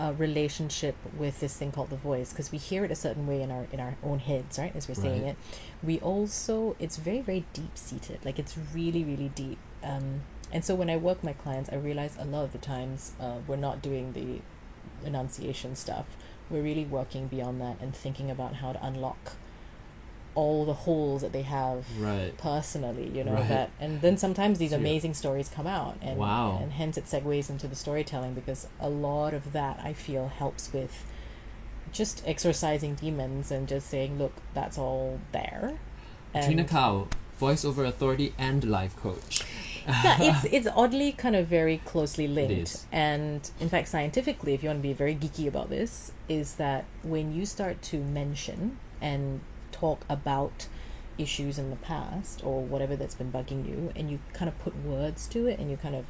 Uh, relationship with this thing called the voice, because we hear it a certain way in our in our own heads, right, as we're saying right. it. We also, it's very very deep seated, like it's really really deep, um and so when I work with my clients, I realize a lot of the times uh, we're not doing the enunciation stuff. We're really working beyond that and thinking about how to unlock all the holes that they have right. personally, you know, right. that, and then sometimes these amazing yeah. stories come out, and wow. and hence it segues into the storytelling, because a lot of that I feel helps with just exorcising demons and just saying, look, that's all there. Petrina Kao, voiceover authority and life coach. Yeah, it's it's oddly kind of very closely linked, and in fact scientifically, if you want to be very geeky about this, is that when you start to mention and talk about issues in the past or whatever that's been bugging you, and you kind of put words to it and you kind of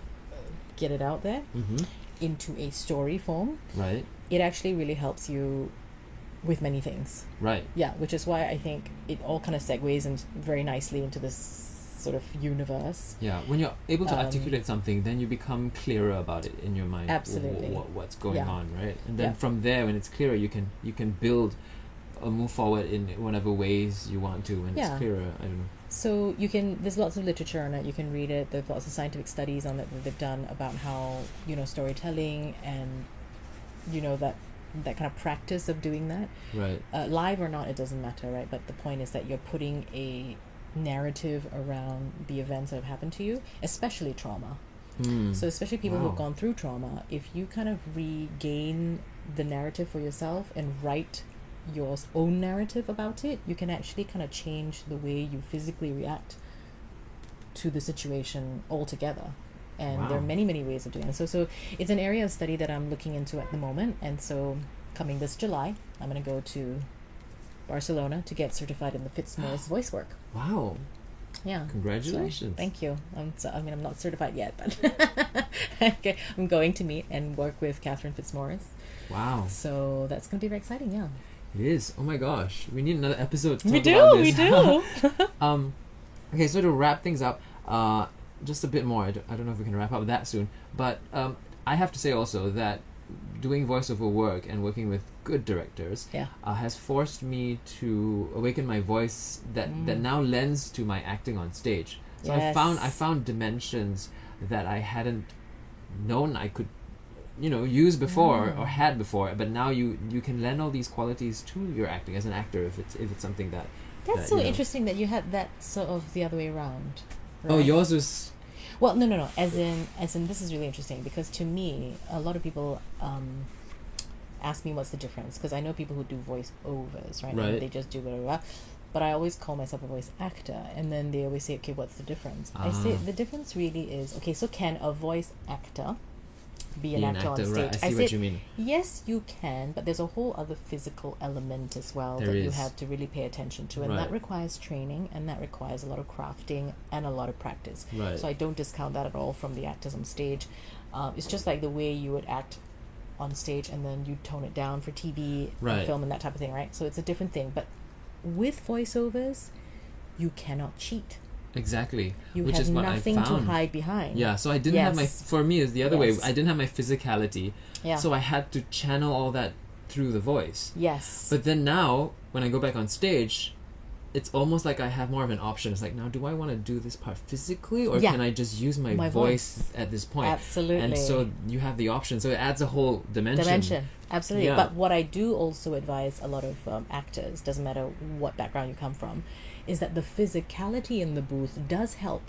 get it out there mm-hmm. into a story form, right, it actually really helps you with many things, right? Yeah, which is why I think it all kind of segues and very nicely into this sort of universe. Yeah, when you're able to um, articulate something, then you become clearer about it in your mind. Absolutely. w- w- what's going yeah. on, right? And then yeah. from there, when it's clearer, you can you can build or move forward in whatever ways you want to when yeah. it's clearer. I don't know. So you can, there's lots of literature on it, you can read it, there's lots of scientific studies on it that they've done about how, you know, storytelling and, you know, that that kind of practice of doing that. Right. Uh, live or not, it doesn't matter, right? But the point is that you're putting a narrative around the events that have happened to you, especially trauma. Mm. So especially people wow. who've gone through trauma, if you kind of regain the narrative for yourself and write your own narrative about it, you can actually kind of change the way you physically react to the situation altogether. And wow. there are many many ways of doing it. So so it's an area of study that I'm looking into at the moment, and so coming this July, I'm going to go to Barcelona to get certified in the Fitzmaurice voice work. Wow. Yeah. Congratulations. So, thank you. I'm so, I mean, I'm not certified yet, but okay, I'm going to meet and work with Catherine Fitzmaurice. Wow. So that's going to be very exciting, yeah. It is. Oh my gosh. We need another episode to talk we do, about this. We do. um, okay, so to wrap things up, uh, just a bit more. I don't, I don't know if we can wrap up that soon. But um, I have to say also that doing voiceover work and working with good directors yeah. uh, has forced me to awaken my voice that, mm. that now lends to my acting on stage. So yes. I found I found dimensions that I hadn't known I could, you know, used before mm. or had before, but now you you can lend all these qualities to your acting as an actor if it's if it's something that that's that, so you know. Interesting that you had that sort of the other way around, right? Oh, yours was well no no no as in as in this is really interesting, because to me a lot of people um ask me what's the difference, because I know people who do voice overs, right, right. And they just do blah, blah, blah, but I always call myself a voice actor, and then they always say, okay, what's the difference? ah. I say the difference really is, okay, so can a voice actor be an, an actor, actor on stage? Right. I see I said, what you mean. Yes, you can, but there's a whole other physical element as well there that is. You have to really pay attention to, and right. that requires training, and that requires a lot of crafting and a lot of practice. Right. So I don't discount that at all from the actors on stage. Um, it's just like the way you would act on stage, and then you tone it down for T V, right. and film, and that type of thing, right? So it's a different thing. But with voiceovers, you cannot cheat. Exactly, you which is what I found. You have nothing to hide behind. Yeah, so I didn't yes. have my. For me, is the other yes. way. I didn't have my physicality. Yeah. So I had to channel all that through the voice. Yes. But then now, when I go back on stage, it's almost like I have more of an option. It's like, now, do I want to do this part physically, or yeah. can I just use my, my voice, voice at this point? Absolutely. And so you have the option. So it adds a whole dimension. Dimension. Absolutely. Yeah. But what I do also advise a lot of um, actors, doesn't matter what background you come from, is that the physicality in the booth does help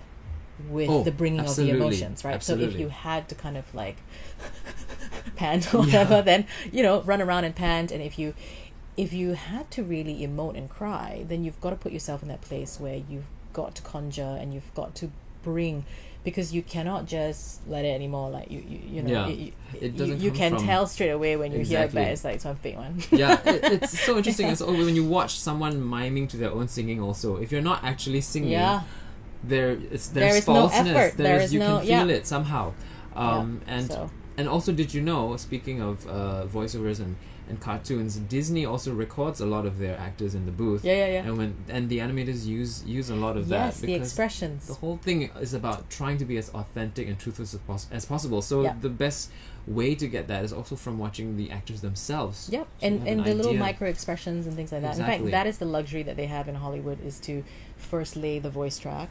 with oh, the bringing absolutely. Of the emotions, right? Absolutely. So if you had to kind of like pant or whatever, yeah. then, you know, run around and pant. And if you if you had to really emote and cry, then you've got to put yourself in that place where you've got to conjure and you've got to bring, because you cannot just let it anymore. Like you, you, you know, yeah. you, it you, you can from... tell straight away when you exactly. hear it, but it's like some fake one. Yeah, it, it's so interesting. It's always when you watch someone miming to their own singing. Also, if you're not actually singing, yeah. there is there's there is falseness. No effort. There, there is, is you no, can feel yeah. it somehow. Um, yeah, and so. and also, did you know? Speaking of uh, voiceovers and. And cartoons, Disney also records a lot of their actors in the booth. Yeah, yeah, yeah. And when and the animators use use a lot of that. Yes, the expressions. The whole thing is about trying to be as authentic and truthful as, pos as possible. So yeah. the best way to get that is also from watching the actors themselves. Yep, so and and an the idea. little micro expressions and things like that. Exactly. In fact, that is the luxury that they have in Hollywood, is to first lay the voice track.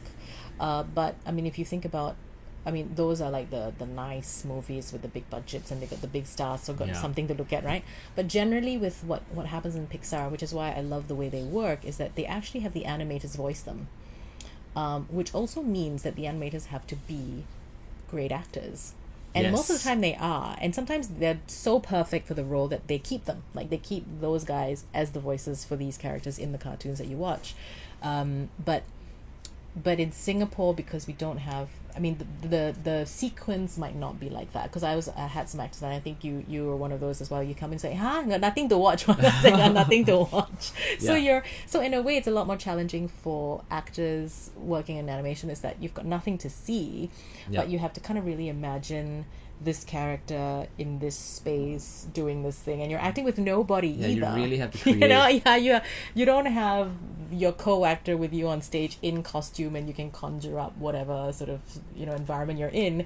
Uh, but I mean, if you think about. I mean, those are like the, the nice movies with the big budgets, and they got the big stars, so got yeah. something to look at, right? But generally with what, what happens in Pixar, which is why I love the way they work, is that they actually have the animators voice them, um, which also means that the animators have to be great actors. And yes. most of the time they are. And sometimes they're so perfect for the role that they keep them. Like, they keep those guys as the voices for these characters in the cartoons that you watch. Um, but... But in Singapore, because we don't have, I mean, the the, the sequence might not be like that. Because I was, I had some actors, and I think you you were one of those as well. You come and say, "Huh, I got nothing to watch." I got nothing to watch. Yeah. So you're, so in a way, it's a lot more challenging for actors working in animation. Is that you've got nothing to see, yeah. but you have to kind of really imagine this character in this space doing this thing, and you're acting with nobody yeah, either. You really have to create. You know, yeah, you you don't have your co-actor with you on stage in costume, and you can conjure up whatever sort of you know environment you're in.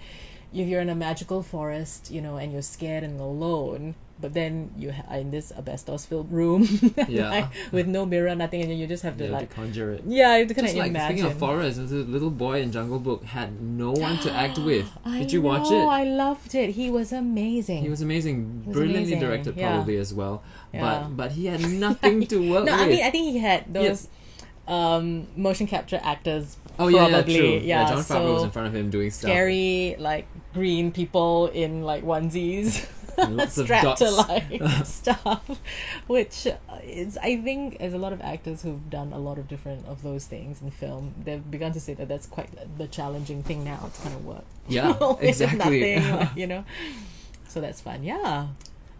If you're in a magical forest, you know, and you're scared and alone, but then you are in this asbestos-filled room, yeah, like, with no mirror, nothing, and you just have to you like have to conjure it. Yeah, you have to kind of like, imagine. Speaking of forests, there's a little boy in Jungle Book had no one to act with. Did you know, watch it? I loved it. He was amazing. He was amazing. He was Brilliantly amazing. directed, yeah. probably as well. Yeah. But but he had nothing to work no, with. No, I mean I think he had those. Yes. Um, motion capture actors. Oh yeah, probably. yeah, true. Yeah, yeah John Favreau so was in front of him doing stuff. Scary, like green people in like onesies, lots of strapped to like stuff. Which is, I think, there's a lot of actors who've done a lot of different of those things in film. They've begun to say that that's quite the challenging thing now to kind of work. Yeah, exactly. Nothing, like, you know, so that's fun. Yeah.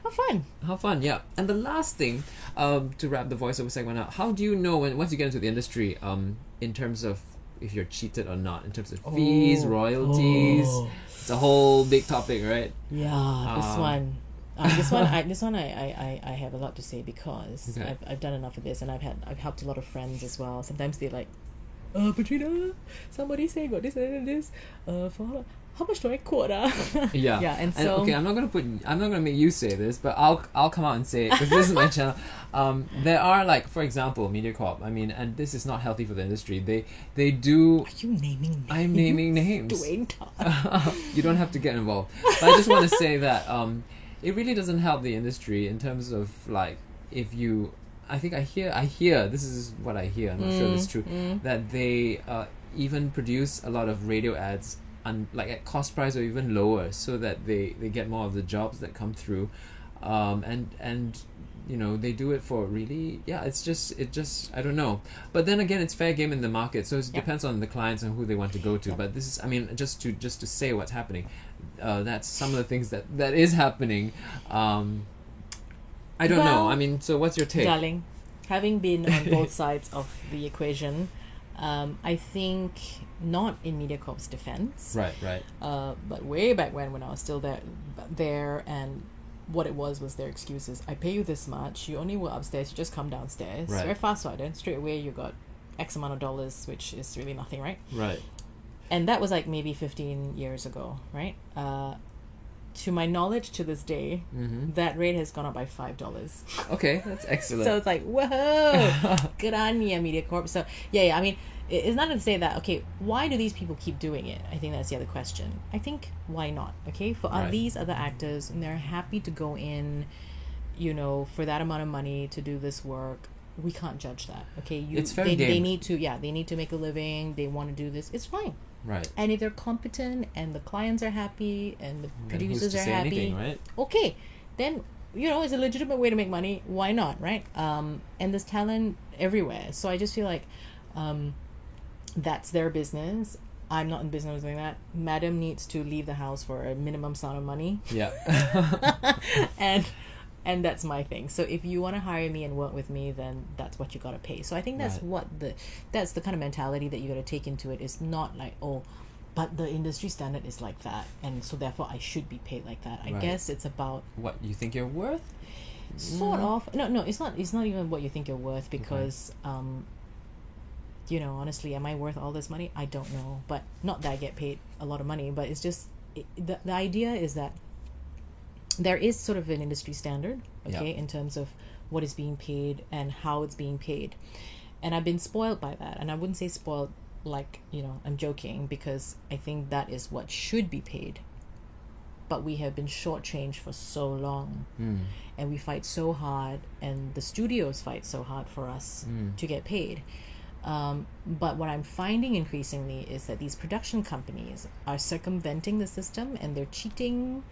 How fun. How fun, yeah. And the last thing, um, to wrap the voiceover segment up, how do you know when once you get into the industry, um, in terms of if you're cheated or not, in terms of oh. fees, royalties? Oh. It's a whole big topic, right? Yeah, um, this one. Uh, this one I this one I, I, I have a lot to say because okay. I've I've done enough of this, and I've had I've helped a lot of friends as well. Sometimes they're like, uh Petrina, somebody say got this and this, uh for how much do I quote? Uh? Yeah, yeah, and so and, okay. I'm not gonna put. I'm not gonna make you say this, but I'll I'll come out and say it because this is my channel. Um, there are like, for example, MediaCorp. I mean, and this is not healthy for the industry. They they do. Are you naming names? I'm naming names. Dwayne Tan. You don't have to get involved. But I just want to say that um, it really doesn't help the industry in terms of like if you. I think I hear. I hear. This is what I hear. I'm not mm, sure this is true. Mm. That they uh, even produce a lot of radio ads. And like at cost price or even lower, so that they, they get more of the jobs that come through, um, and and you know they do it for really yeah it's just it just I don't know, but then again it's fair game in the market, so it yep. depends on the clients and who they want to go to. Yep. But this is I mean just to just to say what's happening, uh, that's some of the things that that is happening. Um, I don't well, know. I mean, so what's your take, darling? Having been on both sides of the equation. Um, I think not in MediaCorp's defense, right, right. Uh, but way back when, when I was still there, there, and what it was was their excuses. I pay you this much. You only were upstairs. You just come downstairs. Right. Very fast, right? And straight away you got X amount of dollars, which is really nothing, right? Right. And that was like maybe fifteen years ago, right? Uh, to my knowledge, to this day, mm-hmm. that rate has gone up by five dollars. Okay, that's excellent. So it's like, whoa, good on you, MediaCorp. So, yeah, yeah, I mean, it's not to say that, okay, why do these people keep doing it? I think that's the other question. I think, why not? Okay, for right. these other actors, and they're happy to go in, you know, for that amount of money to do this work. We can't judge that, okay? You, it's fair they, game. They need to, yeah, they need to make a living. They want to do this. It's fine. Right. And if they're competent and the clients are happy and the and producers are happy, anything, right? Okay, then, you know, it's a legitimate way to make money. Why not, right? Um, and there's talent everywhere. So I just feel like um, that's their business. I'm not in business doing that. Madam needs to leave the house for a minimum sum of money. Yeah. And And that's my thing. So if you want to hire me and work with me, then that's what you got to pay. So I think that's right. what the that's the kind of mentality that you got to take into it. It's not like, oh, but the industry standard is like that, and so therefore I should be paid like that. I right. guess it's about what you think you're worth. Sort mm. of. No, no, it's not. It's not even what you think you're worth, because, okay. um, you know, honestly, am I worth all this money? I don't know. But not that I get paid a lot of money. But it's just it, the the idea is that there is sort of an industry standard, okay, yep. in terms of what is being paid and how it's being paid. And I've been spoiled by that. And I wouldn't say spoiled like, you know, I'm joking, because I think that is what should be paid. But we have been shortchanged for so long. Mm. And we fight so hard, and the studios fight so hard for us mm. to get paid. Um, but what I'm finding increasingly is that these production companies are circumventing the system, and they're cheating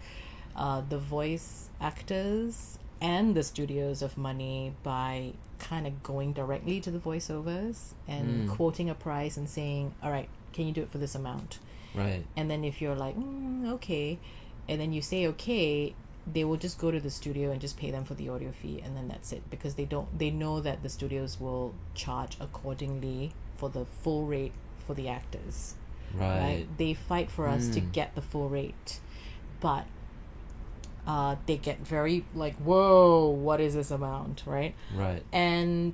Uh, the voice actors and the studios of money by kind of going directly to the voiceovers and mm. quoting a price and saying, all right, can you do it for this amount? Right. And then if you're like, mm, okay, and then you say okay, they will just go to the studio and just pay them for the audio fee, and then that's it, because they don't they know that the studios will charge accordingly for the full rate for the actors. Right. right? They fight for us mm. to get the full rate, but Uh, they get very like, whoa, what is this amount, right? Right. And,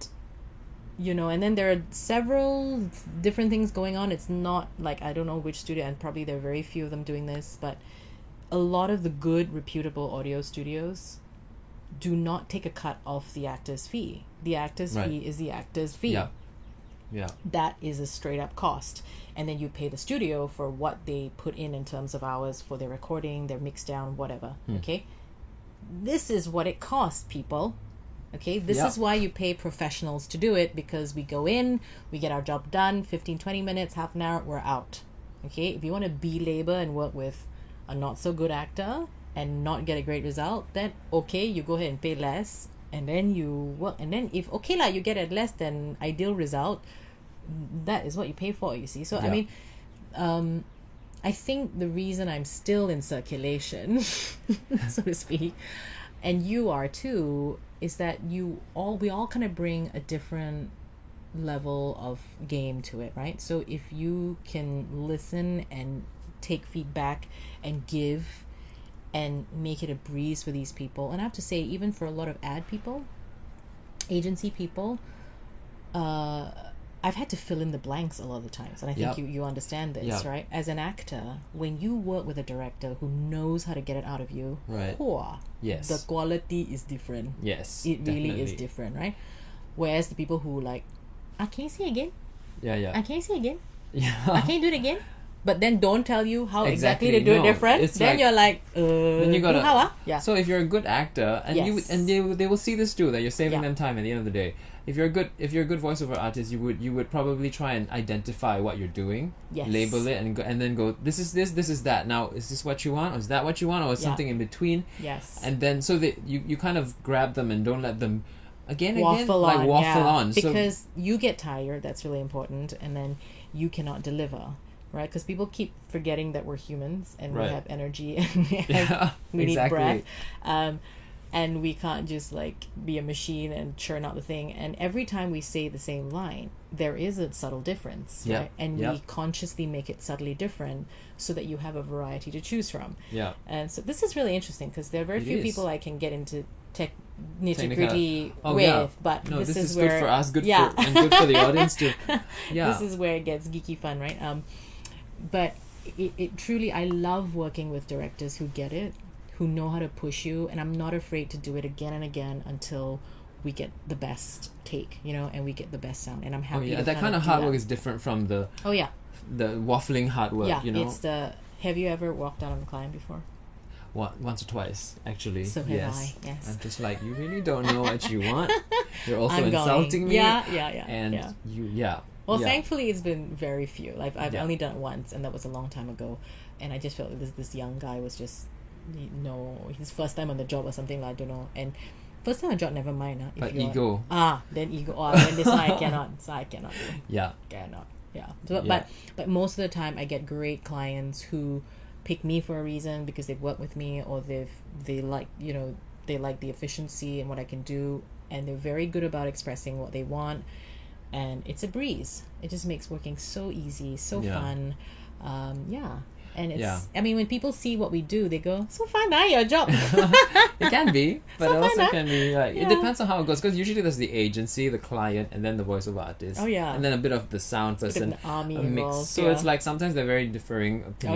you know, and then there are several different things going on. It's not like, I don't know which studio, and probably there are very few of them doing this, but a lot of the good, reputable audio studios do not take a cut off the actor's fee. The actor's right. fee is the actor's fee. Yeah. Yeah. That is a straight up cost. And then you pay the studio for what they put in in terms of hours for their recording, their mix down, whatever. Hmm. Okay? This is what it costs, people. Okay? This yeah. is why you pay professionals to do it, because we go in, we get our job done, fifteen, twenty minutes, half an hour, we're out. Okay? If you want to belabor and work with a not so good actor and not get a great result, then okay, you go ahead and pay less. And then you work, and then if okay like you get a less than ideal result, that is what you pay for, you see. So yeah. I mean, um, I think the reason I'm still in circulation, so to speak, and you are too, is that you all we all kind of bring a different level of game to it, right? So if you can listen and take feedback and give, and make it a breeze for these people. And I have to say, even for a lot of ad people, agency people, uh, I've had to fill in the blanks a lot of the times. And I think yep. you, you understand this, yep. right? As an actor, when you work with a director who knows how to get it out of you, right. oh, yes. the quality is different. Yes, It really definitely. is different, right? Whereas the people who like, I can't say again. Yeah, yeah. I can't say again. Yeah. I can't do it again. But then don't tell you how exactly, exactly to do no, it different. It's then like, you're like, uh, then you gotta, how, uh? yeah. So if you're a good actor, and yes. you and they they will see this too, that you're saving yeah. them time at the end of the day. If you're a good if you're a good voiceover artist, you would you would probably try and identify what you're doing, yes. label it, and go, and then go, this is this, this is that. Now is this what you want, or is that what you want, or is yeah. something in between? Yes. And then so that you you kind of grab them and don't let them again waffle again on, like waffle yeah. on because so, you get tired. That's really important, and then you cannot deliver. Right, because people keep forgetting that we're humans and right. we have energy and we, have, yeah, we exactly. need breath, um, and we can't just like be a machine and churn out the thing. And every time we say the same line, there is a subtle difference, yeah. right? And yeah. we consciously make it subtly different so that you have a variety to choose from. Yeah, and so this is really interesting because there are very it few is. people I can get into tech. nitty-gritty oh, with yeah. but no, this, this is, is where good for us good yeah. for, and good for the audience too yeah. this is where it gets geeky fun, right? Um, but it, it truly I love working with directors who get it, who know how to push you, and I'm not afraid to do it again and again until we get the best take, you know, and we get the best sound, and I'm happy. Oh, yeah. to that kind, kind of hard work that. is different from the oh yeah the waffling hard work, yeah, you know. It's the have you ever walked out on a client before? Once or twice, actually. So have yes. I, yes. I'm just like, you really don't know what you want. You're also I'm insulting going. me. Yeah, yeah, yeah. And yeah. you, yeah. Well, yeah. thankfully, it's been very few. Like, I've yeah. only done it once, and that was a long time ago. And I just felt like this, this young guy was just, you know, his first time on the job or something, like, I don't know. And first time on the job, never mind. Huh, if but you're, ego. Ah, then ego. Oh, then this one I cannot. This one I cannot. Yeah. Cannot. Yeah. So, yeah. But, but most of the time, I get great clients who pick me for a reason because they've worked with me, or they've they like, you know, They like the efficiency and what I can do, and they're very good about expressing what they want, and it's a breeze. It just makes working so easy, so yeah. fun. Um, yeah. And it's, yeah. I mean, when people see what we do, they go, so fun, huh, your job? It can be, but so it also fun, huh? can be like, yeah. it depends on how it goes. Because usually there's the agency, the client, and then the voiceover artist. Oh, yeah. And then a bit of the sound person. Bit of an army a mix. Involved, so yeah. it's like sometimes they're very differing opinions.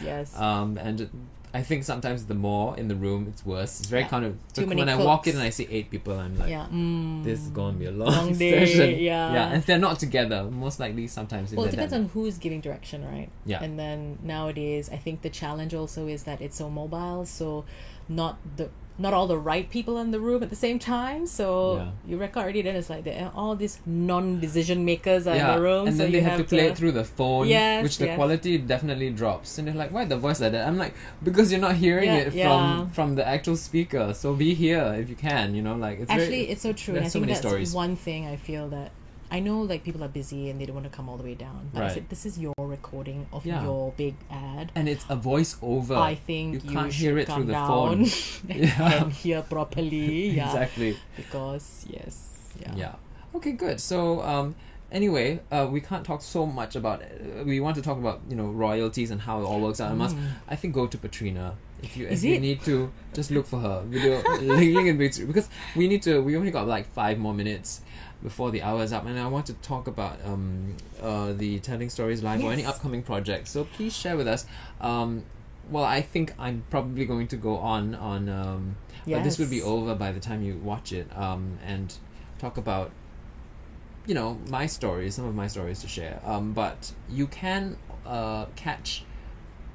Oh, yes, yes. Um, and I think sometimes the more in the room, it's worse. It's very yeah. kind of, Too many when cooks. I walk in and I see eight people, I'm like, yeah. mm. this is going to be a long, long day, session. Yeah. yeah. And if they're not together, most likely sometimes. Well, it depends done. on who's giving direction, right? Yeah. And then nowadays, I think the challenge also is that it's so mobile, so not the not all the right people in the room at the same time. So yeah. you record it, and it's like all these non-decision makers are yeah. in the room. And then so they you have, have to play it through the phone, yes, which the yes. quality definitely drops. And they're like, why the voice like that? I'm like, because you're not hearing yeah, it yeah. from from the actual speaker. So be here if you can. You know, like it's actually very, it's so true. There's and I so think many that's stories. One thing I feel that. I know like people are busy and they don't want to come all the way down. But right. I said, this is your recording of yeah. your big ad. And it's a voiceover. I think you, you can't hear it through the phone. You yeah. can hear properly. Yeah. Exactly. Because, yes. Yeah. yeah. Okay, good. So, um, anyway, uh, we can't talk so much about it. We want to talk about, you know, royalties and how it all works out. Mm. I must, I think, go to Petrina. If you, if you need to, just look for her. Video, link in between. Because we need to, we only got like five more minutes before the hour is up, and I want to talk about um, uh, the Telling Stories Live yes. or any upcoming projects. So please share with us. Um, well, I think I'm probably going to go on on, um, yes. but this would be over by the time you watch it, um, and talk about, you know, my stories, some of my stories to share. Um, but you can uh, catch.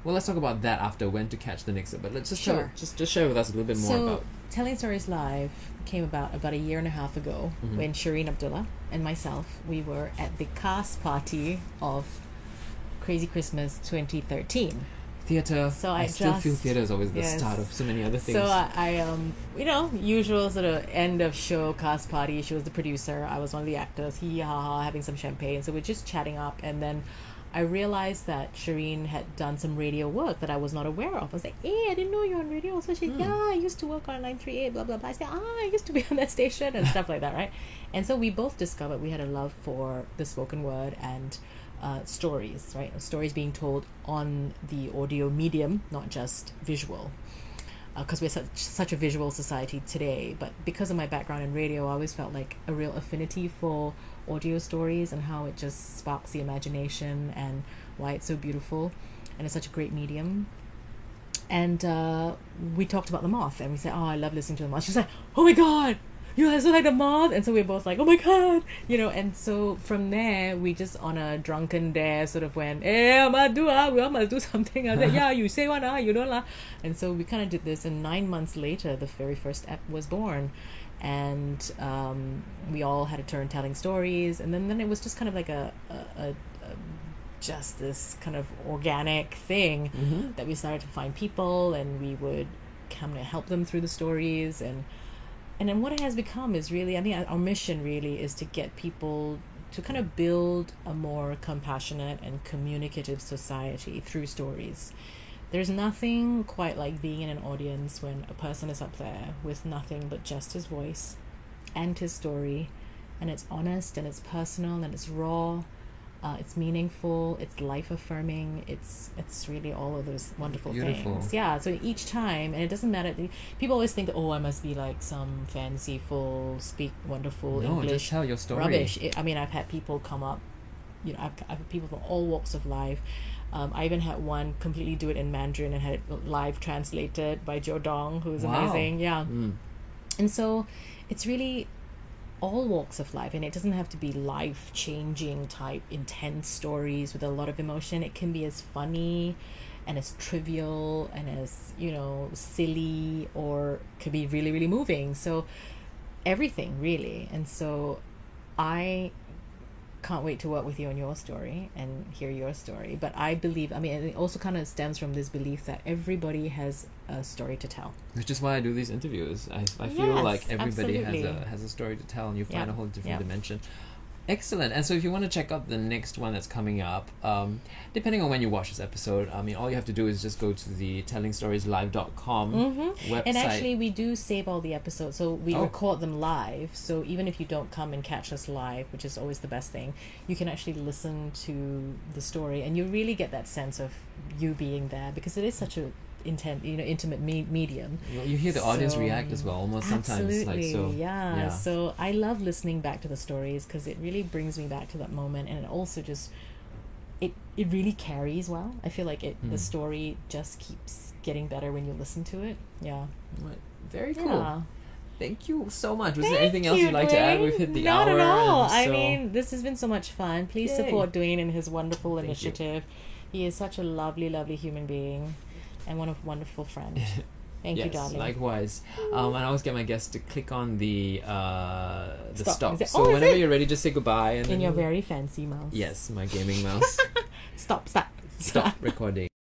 Well, let's talk about that after, when to catch the next. But let's just sure. share, just just share with us a little bit more so, about. Telling Stories Live came about about a year and a half ago mm-hmm. when Shireen Abdullah and myself, we were at the cast party of Crazy Christmas twenty thirteen. Theatre. So I, I still just, feel theatre is always the yes. start of so many other things. So I, I, um, you know, usual sort of end of show cast party. She was the producer. I was one of the actors. Hee ha ha, having some champagne. So we're just chatting up, and then I realized that Shireen had done some radio work that I was not aware of. I was like, hey, I didn't know you were on radio. So she said, mm. yeah, I used to work on nine three eight, blah, blah, blah. I said, ah, I used to be on that station and stuff like that, right? And so we both discovered we had a love for the spoken word and uh, stories, right? Stories being told on the audio medium, not just visual. Because uh, we're such, such a visual society today. But because of my background in radio, I always felt like a real affinity for audio stories and how it just sparks the imagination and why it's so beautiful, and it's such a great medium. And uh, we talked about The Moth, and we said, oh, I love listening to The Moth. She's like, oh my god, you guys are like The Moth. And so we we're both like, oh my god, you know. And so from there, we just on a drunken dare sort of went, eh, I must do, ah, we all must do something. I was like, yeah, you say one, ah, you don't lah. And so we kind of did this, and nine months later the very first app was born. And um, we all had a turn telling stories, and then, then it was just kind of like a, a, a, a just this kind of organic thing mm-hmm. that we started to find people, and we would come to help them through the stories, and and then what it has become is really, I think our mission really is to get people to kind of build a more compassionate and communicative society through stories. There's nothing quite like being in an audience when a person is up there with nothing but just his voice and his story, and it's honest and it's personal and it's raw, uh, it's meaningful, it's life-affirming, it's it's really all of those wonderful Beautiful. things. Yeah, so each time, and it doesn't matter, people always think that, oh, I must be like some fanciful, speak wonderful no, English. Just tell your story. Rubbish. It, I mean, I've had people come up, you know, I've, I've had people from all walks of life. Um, I even had one completely do it in Mandarin and had it live translated by Joe Dong, who's wow. amazing. Yeah. Mm. And so it's really all walks of life, and it doesn't have to be life-changing type intense stories with a lot of emotion. It can be as funny and as trivial and as, you know, silly, or could be really, really moving. So everything really. And so I can't wait to work with you on your story and hear your story. But I believe, I mean, it also kind of stems from this belief that everybody has a story to tell. Which is why I do these interviews. I I feel yes, like everybody absolutely. has a has a story to tell, and you find yep. a whole different yep. dimension. Excellent. And so if you want to check out the next one that's coming up, um, depending on when you watch this episode, I mean, all you have to do is just go to the telling stories live dot com mm-hmm. website. And actually, we do save all the episodes. So we oh. record them live. So even if you don't come and catch us live, which is always the best thing, you can actually listen to the story. And you really get that sense of you being there, because it is such a intent, you know, intimate me- medium. Well, you hear the audience so, react as well, almost absolutely, sometimes. Like, so, yeah. yeah. So I love listening back to the stories because it really brings me back to that moment, and it also just it it really carries well. I feel like it mm. the story just keeps getting better when you listen to it. Yeah. Right. Very cool. Yeah. Thank you so much. Was Thank there anything else you'd like Dwayne. to add? We've hit the Not hour. Not at all. So... I mean, this has been so much fun. Please Yay. support Dwayne and his wonderful Thank initiative. You. He is such a lovely, lovely human being. And what a wonderful friend. Thank yes, you, darling. Likewise. Um, and I always get my guests to click on the uh, the stop. stop. It, so oh, whenever you're ready, just say goodbye. And in your very fancy mouse. Yes, my gaming mouse. Stop, stop. Stop recording.